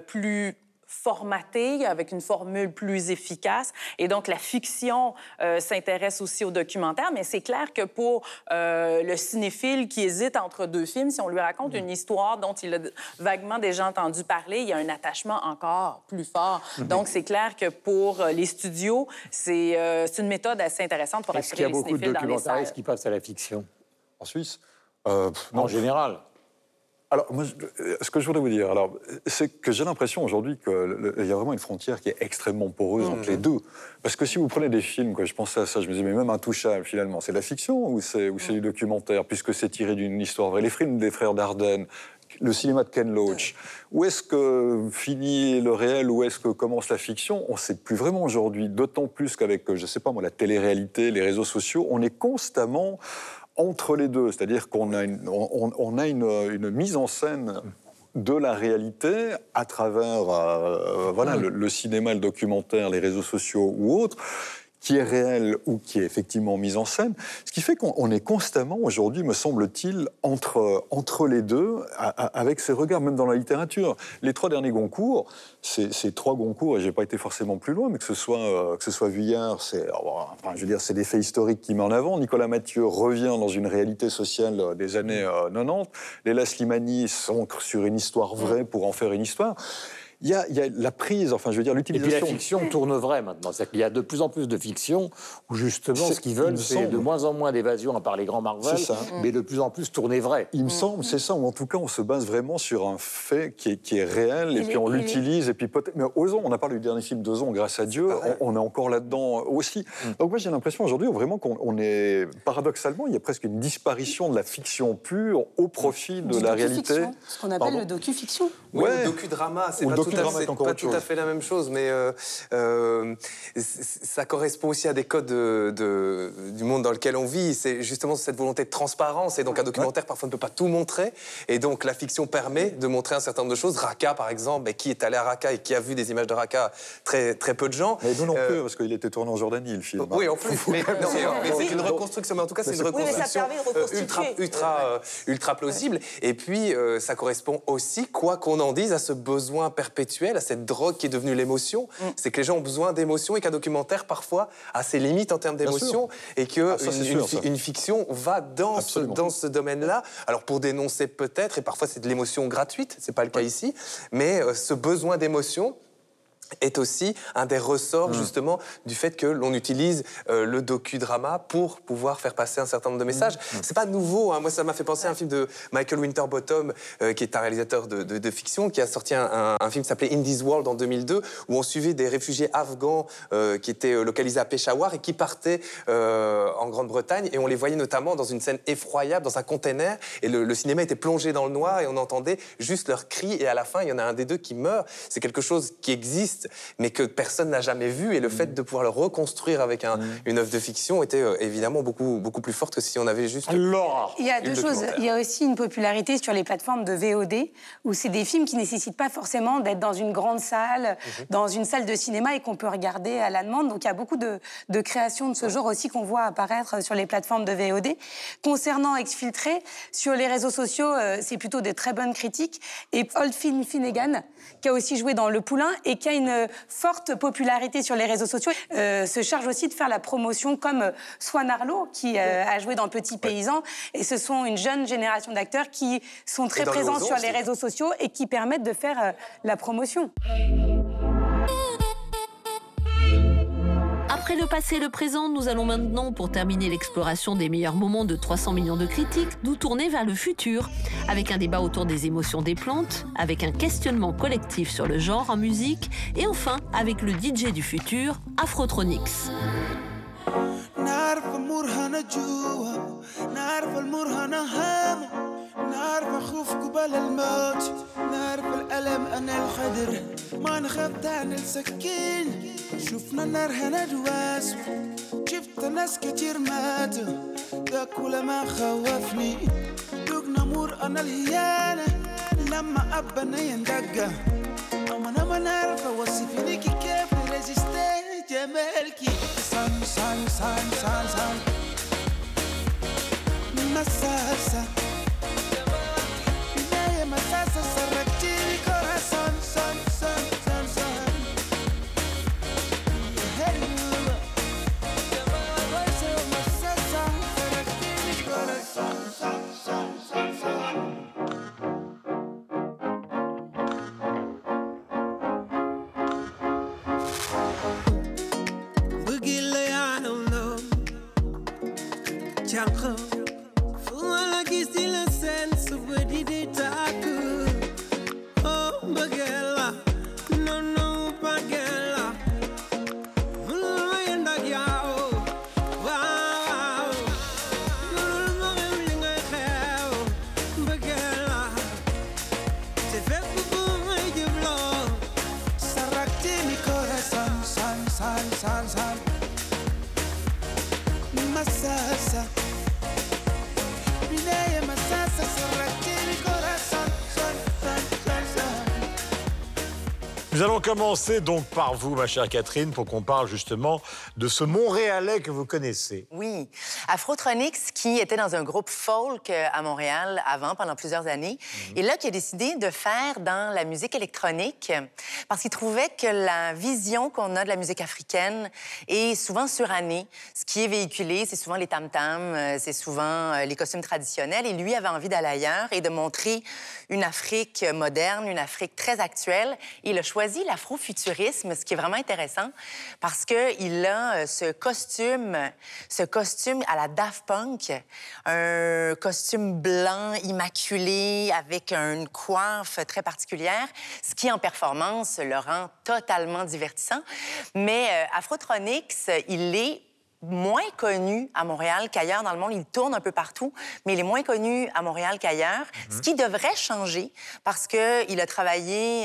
plus... formaté, avec une formule plus efficace. Et donc, la fiction s'intéresse aussi au documentaire, mais c'est clair que pour le cinéphile qui hésite entre 2 films, si on lui raconte une histoire dont il a vaguement déjà entendu parler, il y a un attachement encore plus fort. Donc, c'est clair que pour les studios, c'est une méthode assez intéressante pour attirer les cinéphiles dans les salles. Est-ce qu'il y a beaucoup de documentaristes qui passent à la fiction en Suisse? Non, en général. Alors, moi, ce que je voulais vous dire, c'est que j'ai l'impression aujourd'hui qu'il y a vraiment une frontière qui est extrêmement poreuse entre les deux. Parce que si vous prenez des films, quoi, je pensais à ça, je me disais, mais même Intouchable, finalement, c'est de la fiction ou c'est du documentaire, puisque c'est tiré d'une histoire vraie? Les films des frères Dardenne, le cinéma de Ken Loach, où est-ce que finit le réel, où est-ce que commence la fiction? On ne sait plus vraiment aujourd'hui, d'autant plus qu'avec, je ne sais pas moi, la télé-réalité, les réseaux sociaux, on est constamment... entre les deux, c'est-à-dire qu'on a une mise en scène de la réalité à travers le cinéma, le documentaire, les réseaux sociaux ou autres, qui est réel ou qui est effectivement mise en scène, ce qui fait qu'on est constamment aujourd'hui, me semble-t-il, entre les deux, avec ces regards, même dans la littérature. Les 3 derniers Goncourt, c'est 3 Goncourt, et j'ai pas été forcément plus loin, mais que ce soit Vuillard, c'est des faits historiques qui met en avant. Nicolas Mathieu revient dans une réalité sociale des années 90. Léla Slimani s'ancre sur une histoire vraie pour en faire une histoire. Il y a la prise, l'utilisation... Et puis la fiction tourne vraie maintenant. C'est-à-dire qu'il y a de plus en plus de fiction où, justement, ce qu'ils veulent, c'est de moins en moins d'évasion, à part les grands Marvel, mais de plus en plus tourner vrai. Il me semble, c'est ça. Ou en tout cas, on se base vraiment sur un fait qui est réel, et puis on l'utilise, et puis peut-être... Mais Ozon, on a parlé du dernier film d'Ozon, grâce à Dieu, on est encore là-dedans aussi. Donc moi, j'ai l'impression aujourd'hui, vraiment, qu'on est... Paradoxalement, il y a presque une disparition de la fiction pure au profit de la réalité. Ce qu'on appelle le docu-fiction. Oui, le docu-drama, c'est pas... C'est pas tout à fait la même chose, mais ça correspond aussi à des codes du monde dans lequel on vit. C'est justement cette volonté de transparence, et donc un documentaire parfois ne peut pas tout montrer, et donc la fiction permet de montrer un certain nombre de choses. Raqqa, par exemple, qui est allé à Raqqa et qui a vu des images de Raqqa, très, très peu de gens. Mais nous non plus, parce qu'il était tourné en Jordanie, le film. Oui, en plus, mais c'est une reconstruction, mais en tout cas, c'est une reconstruction ultra plausible, et puis ça correspond aussi, quoi qu'on qu'on en dise, à ce besoin perpétuel, à cette drogue qui est devenue l'émotion. C'est que les gens ont besoin d'émotion et qu'un documentaire, parfois, a ses limites en termes d'émotion et qu'une fiction va dans ce domaine-là. Alors, pour dénoncer peut-être, et parfois c'est de l'émotion gratuite, c'est pas le cas ici, mais ce besoin d'émotion est aussi un des ressorts, justement, du fait que l'on utilise le docudrama pour pouvoir faire passer un certain nombre de messages. C'est pas nouveau, hein. Moi, ça m'a fait penser à un film de Michael Winterbottom, qui est un réalisateur de fiction, qui a sorti un film qui s'appelait In This World en 2002, où on suivait des réfugiés afghans qui étaient localisés à Peshawar et qui partaient en Grande-Bretagne, et on les voyait notamment dans une scène effroyable, dans un container, et le cinéma était plongé dans le noir, et on entendait juste leurs cris, et à la fin, il y en a un des deux qui meurt. C'est quelque chose qui existe, mais que personne n'a jamais vu, et le fait de pouvoir le reconstruire avec une œuvre de fiction était évidemment beaucoup plus forte que si on avait juste... Alors, il y a deux choses. Il y a aussi une popularité sur les plateformes de VOD, où c'est des films qui ne nécessitent pas forcément d'être dans une grande salle, dans une salle de cinéma, et qu'on peut regarder à la demande. Donc il y a beaucoup de créations de ce genre aussi qu'on voit apparaître sur les plateformes de VOD. Concernant Exfiltré, sur les réseaux sociaux, c'est plutôt des très bonnes critiques. Et Old Finn Finnegan, qui a aussi joué dans Le Poulain, et qui a une forte popularité sur les réseaux sociaux, se charge aussi de faire la promotion, comme Swan Harlow, qui a joué dans Petit Paysan. Et ce sont une jeune génération d'acteurs qui sont très présents sur les réseaux sociaux et qui permettent de faire la promotion. Après le passé et le présent, nous allons maintenant, pour terminer l'exploration des meilleurs moments de 300 millions de critiques, nous tourner vers le futur, avec un débat autour des émotions des plantes, avec un questionnement collectif sur le genre en musique, et enfin, avec le DJ du futur, Afrotronics. شفنا النار هنا جواز شفت ناس كتير ماتوا ده كل ما خوفني دوقنا مور انا الهيانة لما ابنا يندقى اما انا ما نعرف اوصفينك كيف ريزيستي جمالكي سان سان سان سان سان مساسة بداية مساسة سرقتي كوراسان سان سان سان سان Nous allons commencer donc par vous, ma chère Catherine, pour qu'on parle justement de ce Montréalais que vous connaissez. Oui, Afrotronics, qui était dans un groupe folk à Montréal avant, pendant plusieurs années, et là, qui a décidé de faire dans la musique électronique, parce qu'il trouvait que la vision qu'on a de la musique africaine est souvent surannée. Ce qui est véhiculé, c'est souvent les tam-tams, c'est souvent les costumes traditionnels, et lui avait envie d'aller ailleurs et de montrer une Afrique moderne, une Afrique très actuelle. Il a choisi l'afrofuturisme, ce qui est vraiment intéressant, parce qu'il a ce costume à la Daft Punk, un costume blanc immaculé avec une coiffe très particulière, ce qui, en performance, le rend totalement divertissant. Mais Afrotronics, il est moins connu à Montréal qu'ailleurs dans le monde. Il tourne un peu partout, mais il est moins connu à Montréal qu'ailleurs, ce qui devrait changer, parce qu'il a travaillé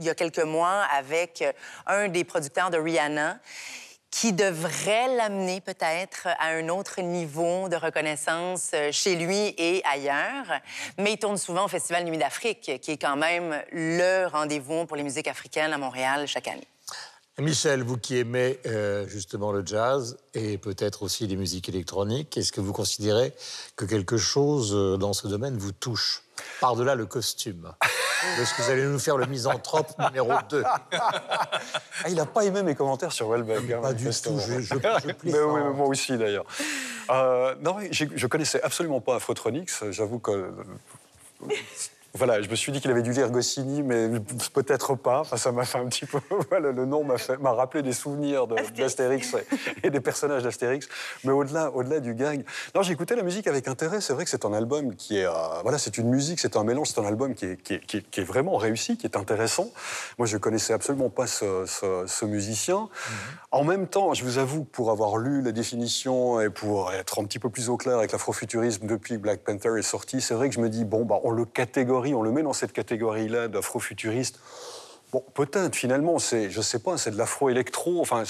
il y a quelques mois avec un des producteurs de Rihanna, qui devrait l'amener peut-être à un autre niveau de reconnaissance chez lui et ailleurs. Mais il tourne souvent au Festival Nuit d'Afrique, qui est quand même le rendez-vous pour les musiques africaines à Montréal chaque année. Michel, vous qui aimez justement le jazz et peut-être aussi les musiques électroniques, est-ce que vous considérez que quelque chose dans ce domaine vous touche? Par-delà le costume. Est-ce que vous allez nous faire le misanthrope numéro 2? Il n'a pas aimé mes commentaires sur Houellebecq. Pas du tout, je plaisante. Mais oui, mais moi aussi d'ailleurs. Non, je ne connaissais absolument pas Afrotronix, j'avoue que... Voilà, je me suis dit qu'il avait dû lire Goscinny, mais peut-être pas. Enfin, ça m'a fait un petit peu... Voilà, le nom m'a rappelé des souvenirs d'Astérix et des personnages d'Astérix. Mais au-delà du gag... Non, j'ai écouté la musique avec intérêt. C'est vrai que c'est un album qui est... voilà, c'est une musique, c'est un mélange, c'est un album qui est vraiment réussi, qui est intéressant. Moi, je connaissais absolument pas ce musicien. En même temps, je vous avoue, pour avoir lu la définition et pour être un petit peu plus au clair avec l'afrofuturisme depuis que Black Panther est sorti, c'est vrai que je me dis, bon, bah, on le catégorise. On le met dans cette catégorie-là d'afro-futuriste. Bon, peut-être, finalement, c'est, je sais pas, c'est de l'afro-électro. Enfin,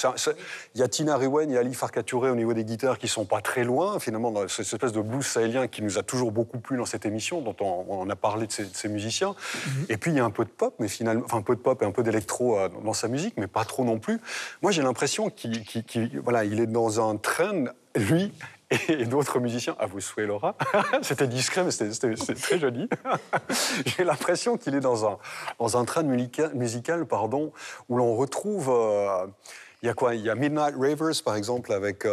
il y a Tina Rewen et Ali Farka Touré au niveau des guitares qui sont pas très loin, finalement, dans cette espèce de blues sahélien qui nous a toujours beaucoup plu dans cette émission, dont on a parlé de ces musiciens. Et puis, il y a un peu de pop, mais finalement, enfin, un peu de pop et un peu d'électro dans sa musique, mais pas trop non plus. Moi, j'ai l'impression voilà, il est dans un train, lui... et d'autres musiciens, à vos souhaits, Laura. C'était discret, mais c'était très joli. J'ai l'impression qu'il est dans un train musical pardon, où l'on retrouve... Il y a quoi? Il y a Midnight Ravers, par exemple, avec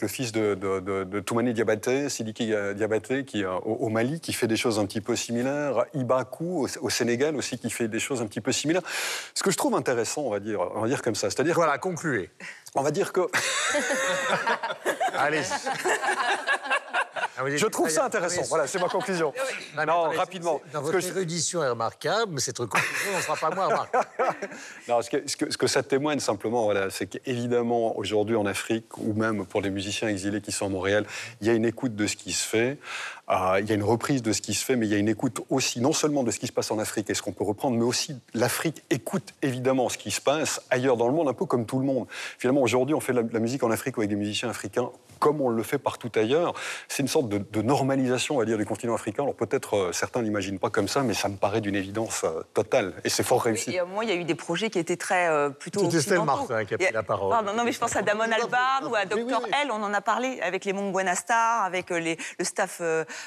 le fils de Toumani Diabaté, Sidiki Diabaté, qui au Mali, qui fait des choses un petit peu similaires. Ibaku, au Sénégal aussi, qui fait des choses un petit peu similaires. Ce que je trouve intéressant, on va dire comme ça. C'est-à-dire... Voilà, concluez. On va dire que... Allez. Je trouve ça intéressant. Voilà, c'est ma conclusion. Non, rapidement. Votre érudition est remarquable, mais cette conclusion n'en sera pas moins remarquable. Non, ce que ça témoigne simplement, voilà, c'est qu'évidemment, aujourd'hui en Afrique, ou même pour les musiciens exilés qui sont à Montréal, il y a une écoute de ce qui se fait, il y a une reprise de ce qui se fait, mais il y a une écoute aussi, non seulement de ce qui se passe en Afrique et ce qu'on peut reprendre, mais aussi l'Afrique écoute évidemment ce qui se passe ailleurs dans le monde, un peu comme tout le monde. Finalement, aujourd'hui, on fait de la musique en Afrique avec des musiciens africains, comme on le fait partout ailleurs. C'est une sorte de normalisation, on va dire, du continent africain. Alors peut-être certains n'imaginent pas comme ça, mais ça me paraît d'une évidence totale. Et c'est fort réussi. Et à un moment, il y a eu des projets qui étaient très plutôt occidentaux. C'était Estelle Martin qui a pris la parole. Pardon, non, mais je pense à Damon Albarn ou à Dr. L. On en a parlé avec les Monk Buena Star, avec le staff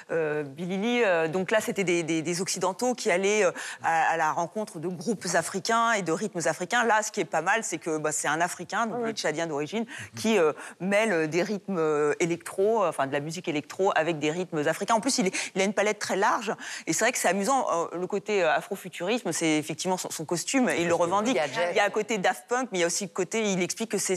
Bilili. Donc là, c'était des occidentaux qui allaient à la rencontre de groupes africains et de rythmes africains. Là, ce qui est pas mal, c'est que bah, c'est un Africain, donc tchadien d'origine, qui mêle des rythmes électro, enfin de la musique électro, avec des rythmes africains. En plus, il a une palette très large. Et c'est vrai que c'est amusant. Le côté afrofuturisme, c'est effectivement son costume. Et il le revendique. Il y a à côté Daft Punk, mais il y a aussi le côté... Il explique que c'est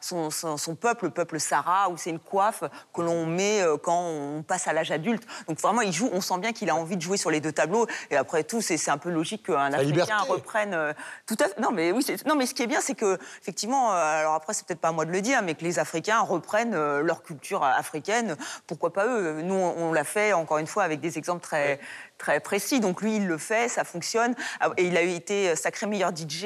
son peuple, le peuple Sahara, où c'est une coiffe que l'on met quand on passe à l'âge adulte. Donc vraiment, il joue. On sent bien qu'il a envie de jouer sur les deux tableaux. Et après tout, c'est un peu logique qu'un Africain reprenne... Tout à fait. Non, mais oui. Non, mais ce qui est bien, c'est que effectivement, alors après, c'est peut-être pas à moi de le dire, mais que les Africains reprennent leur culture africaine. Pourquoi pas eux? Nous, on l'a fait, encore une fois, avec des exemples très, très précis. Donc, lui, il le fait, ça fonctionne. Et il a été sacré meilleur DJ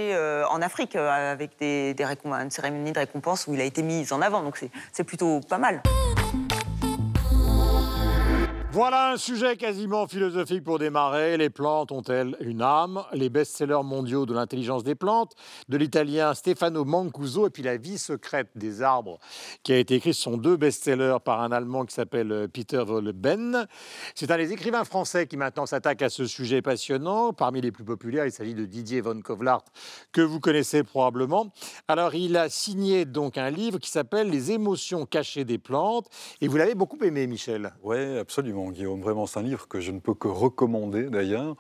en Afrique, avec une cérémonie de récompense où il a été mis en avant. Donc, c'est plutôt pas mal. Voilà un sujet quasiment philosophique pour démarrer. Les plantes ont-elles une âme? Les best-sellers mondiaux de l'intelligence des plantes, de l'italien Stefano Mancuso, et puis La vie secrète des arbres, qui a été écrit, sont deux best-sellers par un Allemand qui s'appelle Peter Wohleben. C'est un des écrivains français qui maintenant s'attaque à ce sujet passionnant. Parmi les plus populaires, il s'agit de Didier von Kovlart, que vous connaissez probablement. Alors, il a signé donc un livre qui s'appelle Les émotions cachées des plantes. Et vous l'avez beaucoup aimé, Michel? Oui, absolument. Guillaume, vraiment, c'est un livre que je ne peux que recommander, d'ailleurs.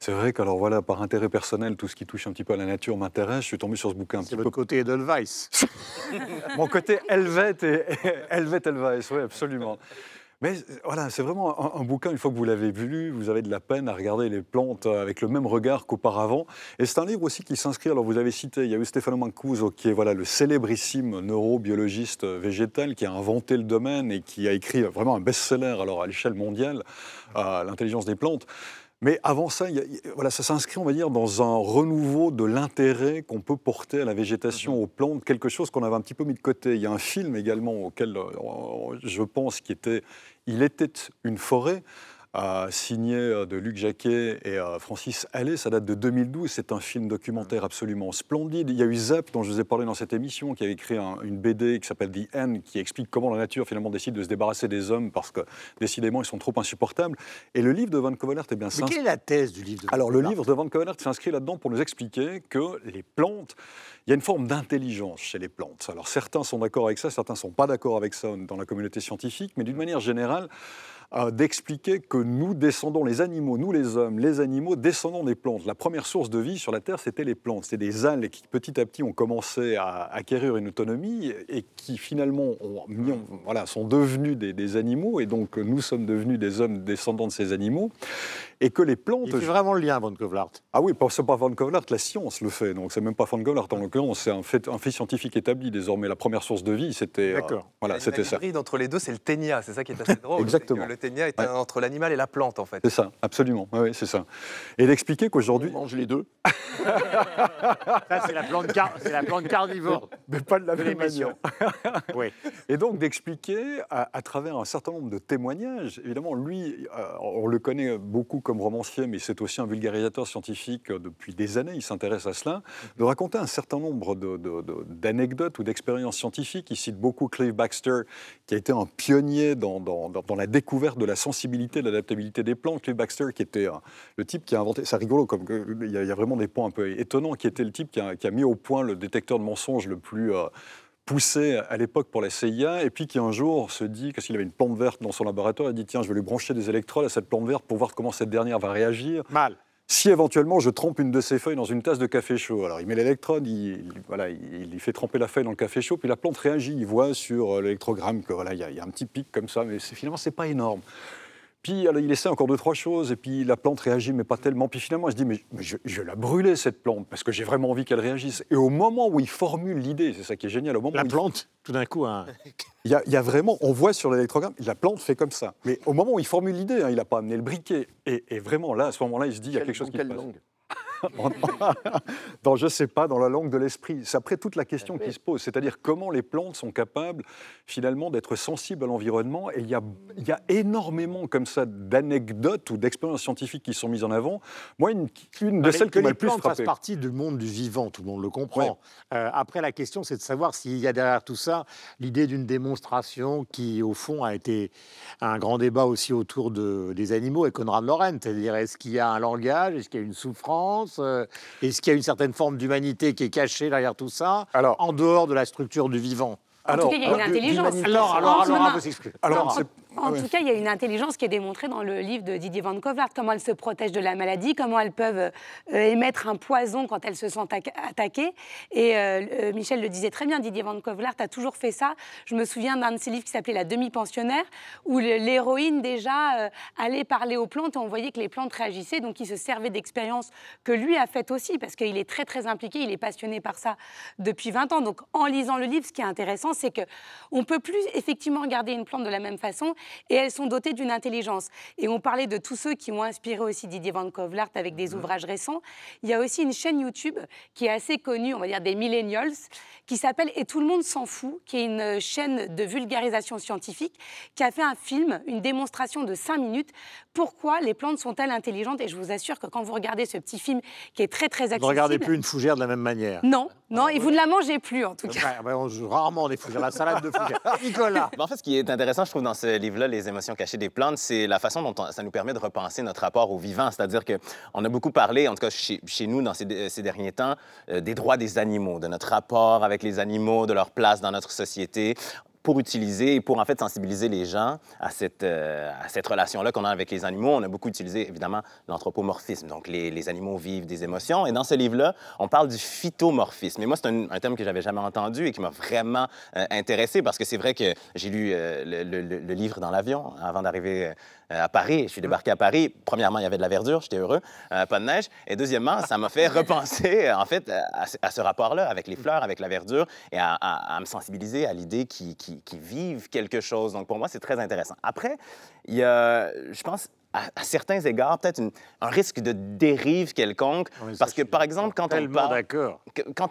C'est vrai qu'alors, voilà, par intérêt personnel, tout ce qui touche un petit peu à la nature m'intéresse. Je suis tombé sur ce bouquin un petit peu... C'est votre côté Edelweiss. Mon côté Helvète et Edelweiss, oui, absolument. Mais voilà, c'est vraiment un bouquin, une fois que vous l'avez lu, vous avez de la peine à regarder les plantes avec le même regard qu'auparavant. Et c'est un livre aussi qui s'inscrit, alors vous avez cité, il y a eu Stefano Mancuso, qui est voilà, le célébrissime neurobiologiste végétal, qui a inventé le domaine et qui a écrit vraiment un best-seller alors, à l'échelle mondiale, L'intelligence des plantes. Mais avant ça, voilà, ça s'inscrit, on va dire, dans un renouveau de l'intérêt qu'on peut porter à la végétation, aux plantes, quelque chose qu'on avait un petit peu mis de côté. Il y a un film également auquel je pense qui était « Il était une forêt ». signé de Luc Jacquet et Francis Allais, ça date de 2012, c'est un film documentaire absolument splendide. Il y a eu Zep, dont je vous ai parlé dans cette émission, qui avait écrit une BD qui s'appelle The End, qui explique comment la nature finalement décide de se débarrasser des hommes parce que décidément ils sont trop insupportables. Et le livre de Van Cauwelaert est bien simple. Mais quelle est la thèse du livre de Van Cauwelaert ? Alors le livre de Van Cauwelaert s'inscrit là-dedans pour nous expliquer que les plantes, il y a une forme d'intelligence chez les plantes. Alors certains sont d'accord avec ça, certains ne sont pas d'accord avec ça dans la communauté scientifique, mais d'une manière générale, d'expliquer que nous descendons, les animaux, nous les hommes, les animaux descendons des plantes. La première source de vie sur la Terre, c'était les plantes. C'est des algues qui petit à petit ont commencé à acquérir une autonomie et qui finalement sont devenus des animaux, et donc nous sommes devenus des hommes descendants de ces animaux. Et que les plantes... Il fait vraiment le lien, Van Cauwelaert. Ah oui, c'est pas Van Cauwelaert, la science le fait. Donc c'est même pas Van Cauwelaert en l'occurrence, c'est un fait scientifique établi désormais. La première source de vie, c'était... D'accord. Voilà, c'était ça. L'hybride entre les deux, c'est le ténia, c'est ça qui est assez drôle. Exactement. Le ténia est entre l'animal et la plante, en fait. C'est ça, absolument. Oui, c'est ça. Et d'expliquer qu'aujourd'hui... On mange les deux. Ça, c'est la plante carnivore. Mais pas de la même manière. Oui. Et donc d'expliquer, à travers un certain nombre de témoignages, évidemment, lui, on le connaît beaucoup comme romancier, mais c'est aussi un vulgarisateur scientifique depuis des années, il s'intéresse à cela, de raconter un certain nombre d'anecdotes ou d'expériences scientifiques. Il cite beaucoup Clive Baxter, qui a été un pionnier dans la découverte de la sensibilité, de l'adaptabilité des plantes. Clive Baxter, qui était le type qui a inventé, c'est rigolo, il y a vraiment des points un peu étonnants, qui était le type qui a mis au point le détecteur de mensonges le plus... poussé à l'époque pour la CIA, et puis qui un jour se dit que s'il avait une plante verte dans son laboratoire, il dit tiens, je vais lui brancher des électrodes à cette plante verte pour voir comment cette dernière va réagir. Mal. Si éventuellement je trempe une de ses feuilles dans une tasse de café chaud. Alors il met l'électrode, il fait tremper la feuille dans le café chaud, puis la plante réagit. Il voit sur l'électrogramme que il y a un petit pic comme ça, mais finalement c'est pas énorme. Puis alors, il essaie encore deux, trois choses, et puis la plante réagit, mais pas tellement. Puis finalement, il se dit, mais je vais la brûler, cette plante, parce que j'ai vraiment envie qu'elle réagisse. Et au moment où il formule l'idée, c'est ça qui est génial, au moment où la plante, tout d'un coup... Il y a vraiment, on voit sur l'électrogramme, la plante fait comme ça. Mais au moment où il formule l'idée, il n'a pas amené le briquet. Et vraiment, là, à ce moment-là, il se dit, il y a quelque chose qui se passe. dans la langue de l'esprit. C'est après toute la question qui se pose, c'est-à-dire comment les plantes sont capables finalement d'être sensibles à l'environnement. Et il y a énormément comme ça d'anecdotes ou d'expériences scientifiques qui sont mises en avant. Moi, une de celles qui m'a le plus frappé. Les plantes fassent partie du monde du vivant, tout le monde le comprend. Ouais. Après, la question, c'est de savoir s'il y a derrière tout ça l'idée d'une démonstration qui, au fond, a été un grand débat aussi autour des animaux et Konrad Lorenz. C'est-à-dire, est-ce qu'il y a un langage, est-ce qu'il y a une souffrance? Est-ce qu'il y a une certaine forme d'humanité qui est cachée derrière tout ça, alors, en dehors de la structure du vivant ? En tout cas, il y a une intelligence. En tout cas, il y a une intelligence qui est démontrée dans le livre de Didier Van Cauwelaert, comment elles se protègent de la maladie, comment elles peuvent émettre un poison quand elles se sentent attaquées. Et Michel le disait très bien, Didier Van Cauwelaert a toujours fait ça. Je me souviens d'un de ses livres qui s'appelait La demi-pensionnaire, où l'héroïne déjà allait parler aux plantes et on voyait que les plantes réagissaient, donc il se servait d'expériences que lui a faites aussi, parce qu'il est très très impliqué, il est passionné par ça depuis 20 ans. Donc en lisant le livre, ce qui est intéressant, c'est qu'on ne peut plus effectivement regarder une plante de la même façon, et elles sont dotées d'une intelligence. Et on parlait de tous ceux qui ont inspiré aussi Didier Van Cauwelaert avec des ouvrages récents. Il y a aussi une chaîne YouTube qui est assez connue, on va dire des millennials, qui s'appelle « Et tout le monde s'en fout », qui est une chaîne de vulgarisation scientifique, qui a fait un film, une démonstration de 5 minutes, pourquoi les plantes sont-elles intelligentes. Et je vous assure que quand vous regardez ce petit film qui est très, très accessible... Vous ne regardez plus une fougère de la même manière. Non, et vous ne la mangez plus, en tout cas. On joue rarement des fougères, la salade de fougères. Nicolas. En fait, ce qui est intéressant, je trouve, dans ce livre-là, Les émotions cachées des plantes, c'est la façon dont ça nous permet de repenser notre rapport au vivant. C'est-à-dire qu'on a beaucoup parlé, en tout cas chez nous, dans ces derniers temps, des droits des animaux, de notre rapport avec les animaux, de leur place dans notre société, pour utiliser et pour en fait sensibiliser les gens à cette relation-là qu'on a avec les animaux. On a beaucoup utilisé évidemment l'anthropomorphisme, donc les animaux vivent des émotions. Et dans ce livre-là, on parle du phytomorphisme. Et moi, c'est un terme que j'avais jamais entendu et qui m'a vraiment intéressé, parce que c'est vrai que j'ai lu le livre dans l'avion avant d'arriver à Paris. Je suis débarqué à Paris. Premièrement, il y avait de la verdure, j'étais heureux, pas de neige. Et deuxièmement, ça m'a fait repenser en fait à ce rapport-là avec les fleurs, avec la verdure, et à me sensibiliser à l'idée qui vivent quelque chose. Donc, pour moi, c'est très intéressant. Après, il y a, je pense, à certains égards, peut-être un risque de dérive quelconque. Oui, parce que, par exemple, quand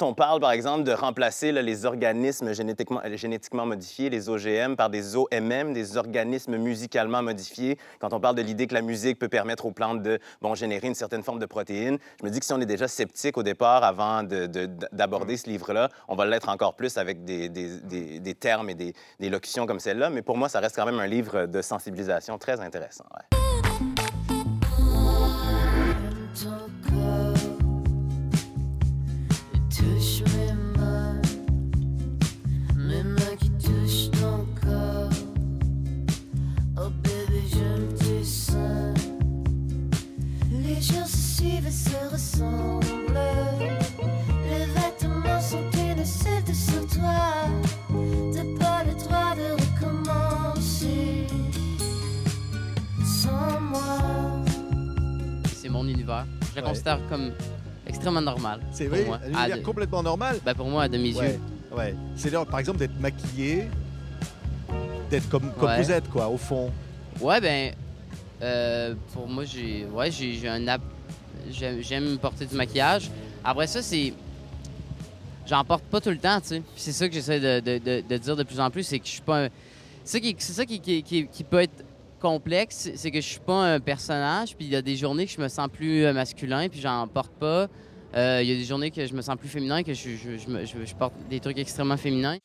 on parle, par exemple, de remplacer là, les organismes génétiquement modifiés, les OGM, par des OMM, des organismes musicalement modifiés, quand on parle de l'idée que la musique peut permettre aux plantes de générer une certaine forme de protéines, je me dis que si on est déjà sceptique au départ avant d'aborder ce livre-là, on va l'être encore plus avec des termes et des locutions comme celle-là. Mais pour moi, ça reste quand même un livre de sensibilisation très intéressant. Ouais. C'est mon univers. Je la considère comme extrêmement normale. C'est vrai? Un univers complètement normal? Ben pour moi, à demi-yeux. Ouais. Ouais. C'est là, par exemple, d'être maquillé, d'être comme vous êtes, quoi, au fond. Ouais, ben, pour moi, j'ai un app. J'aime porter du maquillage. Après ça, c'est... J'en porte pas tout le temps, tu sais. Puis c'est ça que j'essaie de dire de plus en plus, c'est que je suis pas un... C'est ça qui peut être complexe, c'est que je suis pas un personnage, puis il y a des journées que je me sens plus masculin, puis j'en porte pas. Il y a des journées que je me sens plus féminin, que je porte des trucs extrêmement féminins.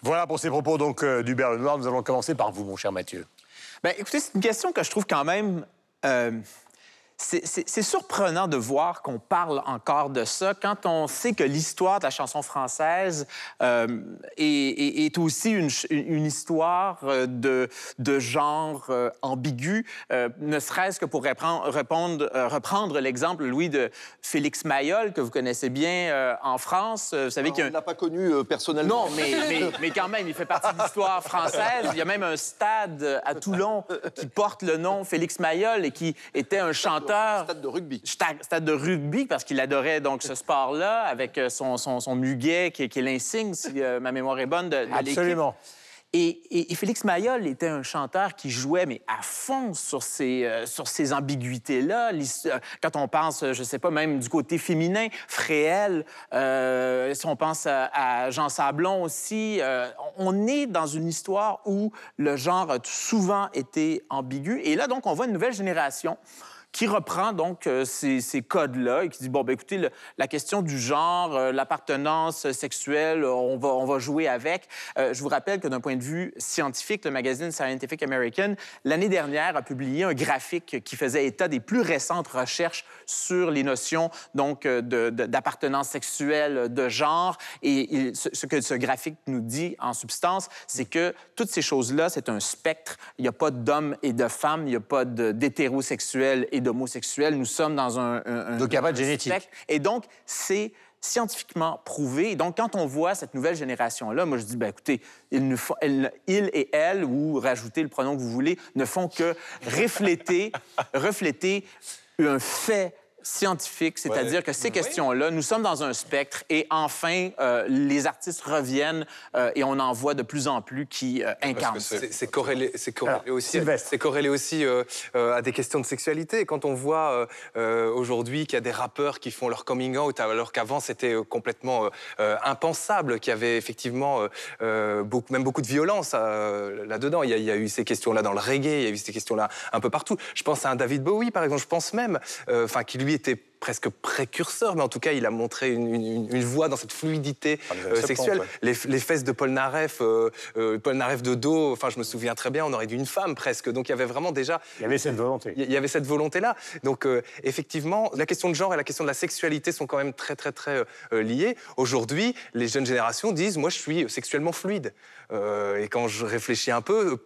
Voilà pour ces propos, donc, d'Hubert Lenoir. Nous allons commencer par vous, mon cher Mathieu. Bien, écoutez, c'est une question que je trouve quand même... C'est surprenant de voir qu'on parle encore de ça quand on sait que l'histoire de la chanson française est aussi une histoire de genre ambigu, ne serait-ce que pour reprendre l'exemple, Louis, de Félix Mayol, que vous connaissez bien en France. Vous savez qu'on ne l'a pas connu personnellement. Non, mais quand même, il fait partie de l'histoire française. Il y a même un stade à Toulon qui porte le nom Félix Mayol et qui était un chanteur. Stade de rugby. Stade de rugby, parce qu'il adorait donc ce sport-là, avec son muguet, qui est l'insigne, si ma mémoire est bonne, de l'équipe. Absolument. Et Félix Mayol était un chanteur qui jouait mais à fond sur ces ambiguïtés-là. Quand on pense, je sais pas, même du côté féminin, Fréhel, si on pense à Jean Sablon aussi, on est dans une histoire où le genre a souvent été ambigu. Et là, donc, on voit une nouvelle génération qui reprend donc ces codes-là et qui dit, bon, bien, écoutez, la question du genre, l'appartenance sexuelle, on va jouer avec. Je vous rappelle que d'un point de vue scientifique, le magazine Scientific American, l'année dernière, a publié un graphique qui faisait état des plus récentes recherches sur les notions donc d'appartenance sexuelle, de genre. Et ce que ce graphique nous dit, en substance, c'est que toutes ces choses-là, c'est un spectre. Il n'y a pas d'hommes et de femmes, il n'y a pas d'hétérosexuels et d'homosexuels. Nous sommes dans un donc, il n'y a pas de génétique. Et donc, c'est scientifiquement prouvé. Et donc, quand on voit cette nouvelle génération-là, moi, je dis, bien, écoutez, il et elle, ou rajoutez le pronom que vous voulez, ne font que refléter un fait scientifique, c'est-à-dire que ces questions-là, nous sommes dans un spectre et enfin, les artistes reviennent et on en voit de plus en plus qui incarnent. C'est corrélé aussi à des questions de sexualité. Quand on voit aujourd'hui qu'il y a des rappeurs qui font leur coming out alors qu'avant c'était complètement impensable, qu'il y avait effectivement beaucoup de violence là-dedans. Il y a eu ces questions-là dans le reggae, il y a eu ces questions-là un peu partout. Je pense à un David Bowie, par exemple. Je pense même, qui lui était presque précurseur, mais en tout cas, il a montré une voie dans cette fluidité sexuelle. Les fesses de Polnareff de dos, enfin, je me souviens très bien, on aurait dit une femme presque. Donc, il y avait vraiment déjà... Il y avait cette volonté. Il y avait cette volonté-là. Donc, effectivement, la question de genre et la question de la sexualité sont quand même très, très, très liées. Aujourd'hui, les jeunes générations disent « Moi, je suis sexuellement fluide. ». Et quand je réfléchis un peu,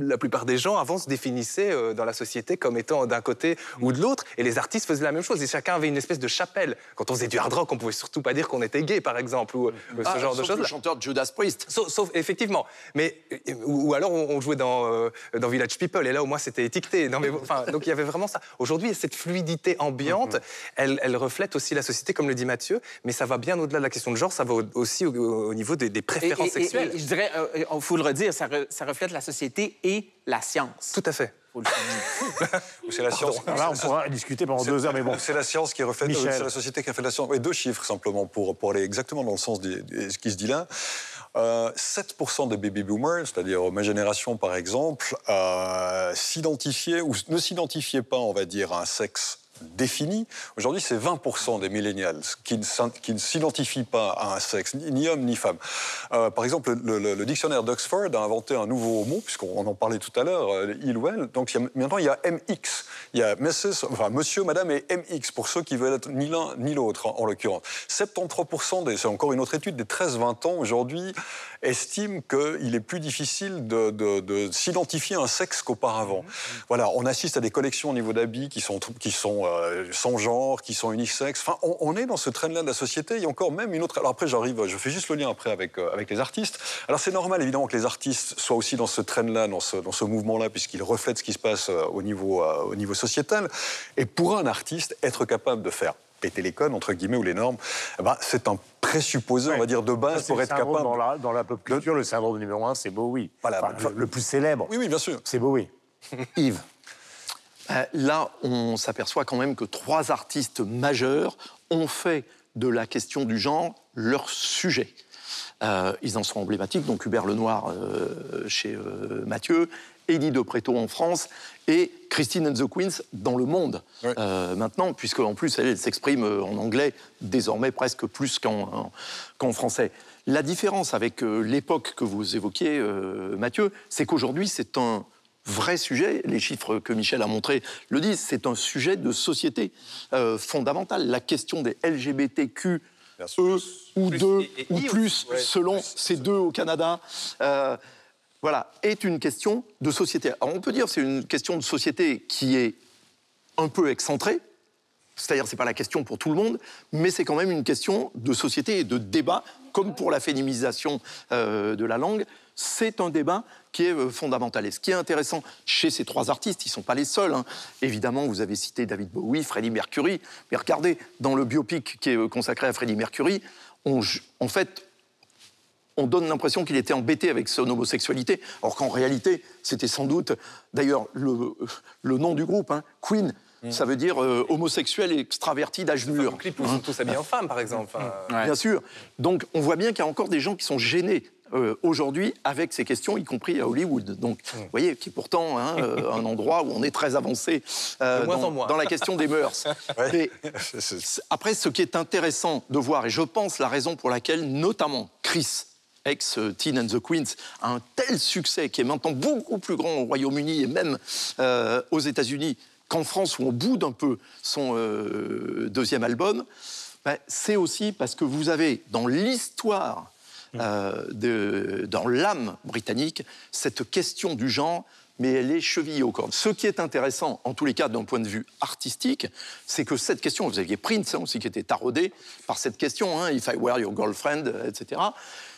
la plupart des gens avant se définissaient dans la société comme étant d'un côté ou de l'autre, et les artistes faisaient la même chose. Et chacun avait une espèce de chapelle. Quand on faisait du hard rock, on pouvait surtout pas dire qu'on était gay, par exemple, ou ce genre de choses. Sauf le chanteur Judas Priest. Sauf effectivement. Mais ou alors on jouait dans Village People, et là au moins c'était étiqueté. Non mais enfin, donc il y avait vraiment ça. Aujourd'hui, cette fluidité ambiante, elle reflète aussi la société, comme le dit Mathieu. Mais ça va bien au-delà de la question de genre, ça va aussi au niveau des préférences sexuelles. Et je dirais, il faut le redire, ça reflète la société et la science. Tout à fait. ou le physique. C'est la science. Là, on pourra discuter pendant 2 heures, mais bon. C'est la science qui est refaite, c'est la société qui a fait la science. Oui, 2 chiffres simplement pour aller exactement dans le sens de ce qui se dit là. 7% des baby boomers, c'est-à-dire ma génération par exemple, s'identifiaient ou ne s'identifiaient pas, on va dire, à un sexe défini. Aujourd'hui, c'est 20% des millennials qui ne s'identifient pas à un sexe, ni homme ni femme. Par exemple, le dictionnaire d'Oxford a inventé un nouveau mot, puisqu'on en parlait tout à l'heure, il ou elle. Donc maintenant, il y a MX. Il y a Mrs, enfin, monsieur, madame et MX, pour ceux qui veulent être ni l'un ni l'autre, hein, en l'occurrence. 73%, c'est encore une autre étude, des 13-20 ans aujourd'hui estiment qu'il est plus difficile de s'identifier à un sexe qu'auparavant. Mmh. Voilà, on assiste à des collections au niveau d'habits qui sont sans genre, qui sont unisexes. Enfin, on est dans ce train-là de la société. Il y a encore même une autre... Alors après, je fais juste le lien après avec les artistes. Alors c'est normal, évidemment, que les artistes soient aussi dans ce train-là, dans ce mouvement-là, puisqu'ils reflètent ce qui se passe au niveau sociétal. Et pour un artiste, être capable de faire péter les codes, entre guillemets, ou les normes, ben, c'est un présupposé, on va dire, de base pour être capable... Dans la pop culture, le syndrome numéro 1, c'est Bowie. Voilà, enfin, le plus célèbre. Oui, oui, bien sûr. C'est Bowie. Yves. Là, on s'aperçoit quand même que 3 artistes majeurs ont fait de la question du genre leur sujet. Ils en sont emblématiques, donc Hubert Lenoir chez Mathieu, Élie de Préto en France et Christine and the Queens dans le monde, oui. Maintenant, puisque en plus elle s'exprime en anglais désormais presque plus qu'en français. La différence avec l'époque que vous évoquiez, Mathieu, c'est qu'aujourd'hui c'est un vrai sujet, les chiffres que Michel a montrés le disent, c'est un sujet de société fondamentale. La question des LGBTQ, E ou 2 ou plus, selon ces 2 au Canada, voilà, est une question de société. Alors on peut dire que c'est une question de société qui est un peu excentrée, c'est-à-dire c'est pas la question pour tout le monde, mais c'est quand même une question de société et de débat, comme pour la féminisation de la langue. C'est un débat qui est fondamental. Et ce qui est intéressant chez ces 3 artistes, ils ne sont pas les seuls, hein. Évidemment, vous avez cité David Bowie, Freddie Mercury. Mais regardez, dans le biopic qui est consacré à Freddie Mercury, en fait, on donne l'impression qu'il était embêté avec son homosexualité, alors qu'en réalité, c'était sans doute... D'ailleurs, le nom du groupe, hein, Queen... Ça veut dire homosexuel et extraverti d'âge mûr. Enfin, clip où ils sont tous habillés en femme, par exemple. Enfin, bien sûr. Donc, on voit bien qu'il y a encore des gens qui sont gênés aujourd'hui avec ces questions, y compris à Hollywood. Donc, vous voyez, qui est pourtant un endroit où on est très avancé dans la question des mœurs. Ouais. Mais, après, ce qui est intéressant de voir, et je pense la raison pour laquelle, notamment, Chris... ex-Teen and the Queens, a un tel succès qui est maintenant beaucoup plus grand au Royaume-Uni et même aux États-Unis qu'en France, où on boude un peu son 2e album, bah, c'est aussi parce que vous avez dans l'histoire, dans l'âme britannique, cette question du genre, mais elle est chevillée aux cordes. Ce qui est intéressant, en tous les cas d'un point de vue artistique, c'est que cette question, vous aviez Prince hein, aussi qui était taraudé par cette question, hein, « If I were your girlfriend », etc.,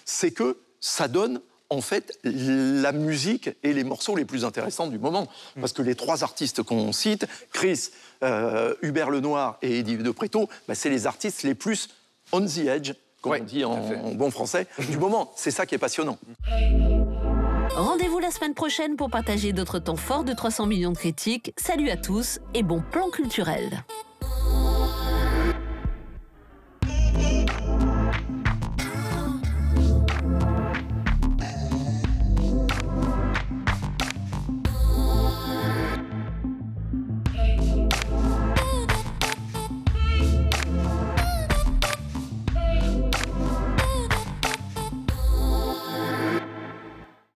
c'est que ça donne, en fait, la musique et les morceaux les plus intéressants du moment. Parce que les 3 artistes qu'on cite, Chris, Hubert Lenoir et Édith de Préto, bah, c'est les artistes les plus « on the edge », comme on dit en bon français, du moment. C'est ça qui est passionnant. Rendez-vous la semaine prochaine pour partager d'autres temps forts de 300 millions de critiques. Salut à tous et bon plan culturel.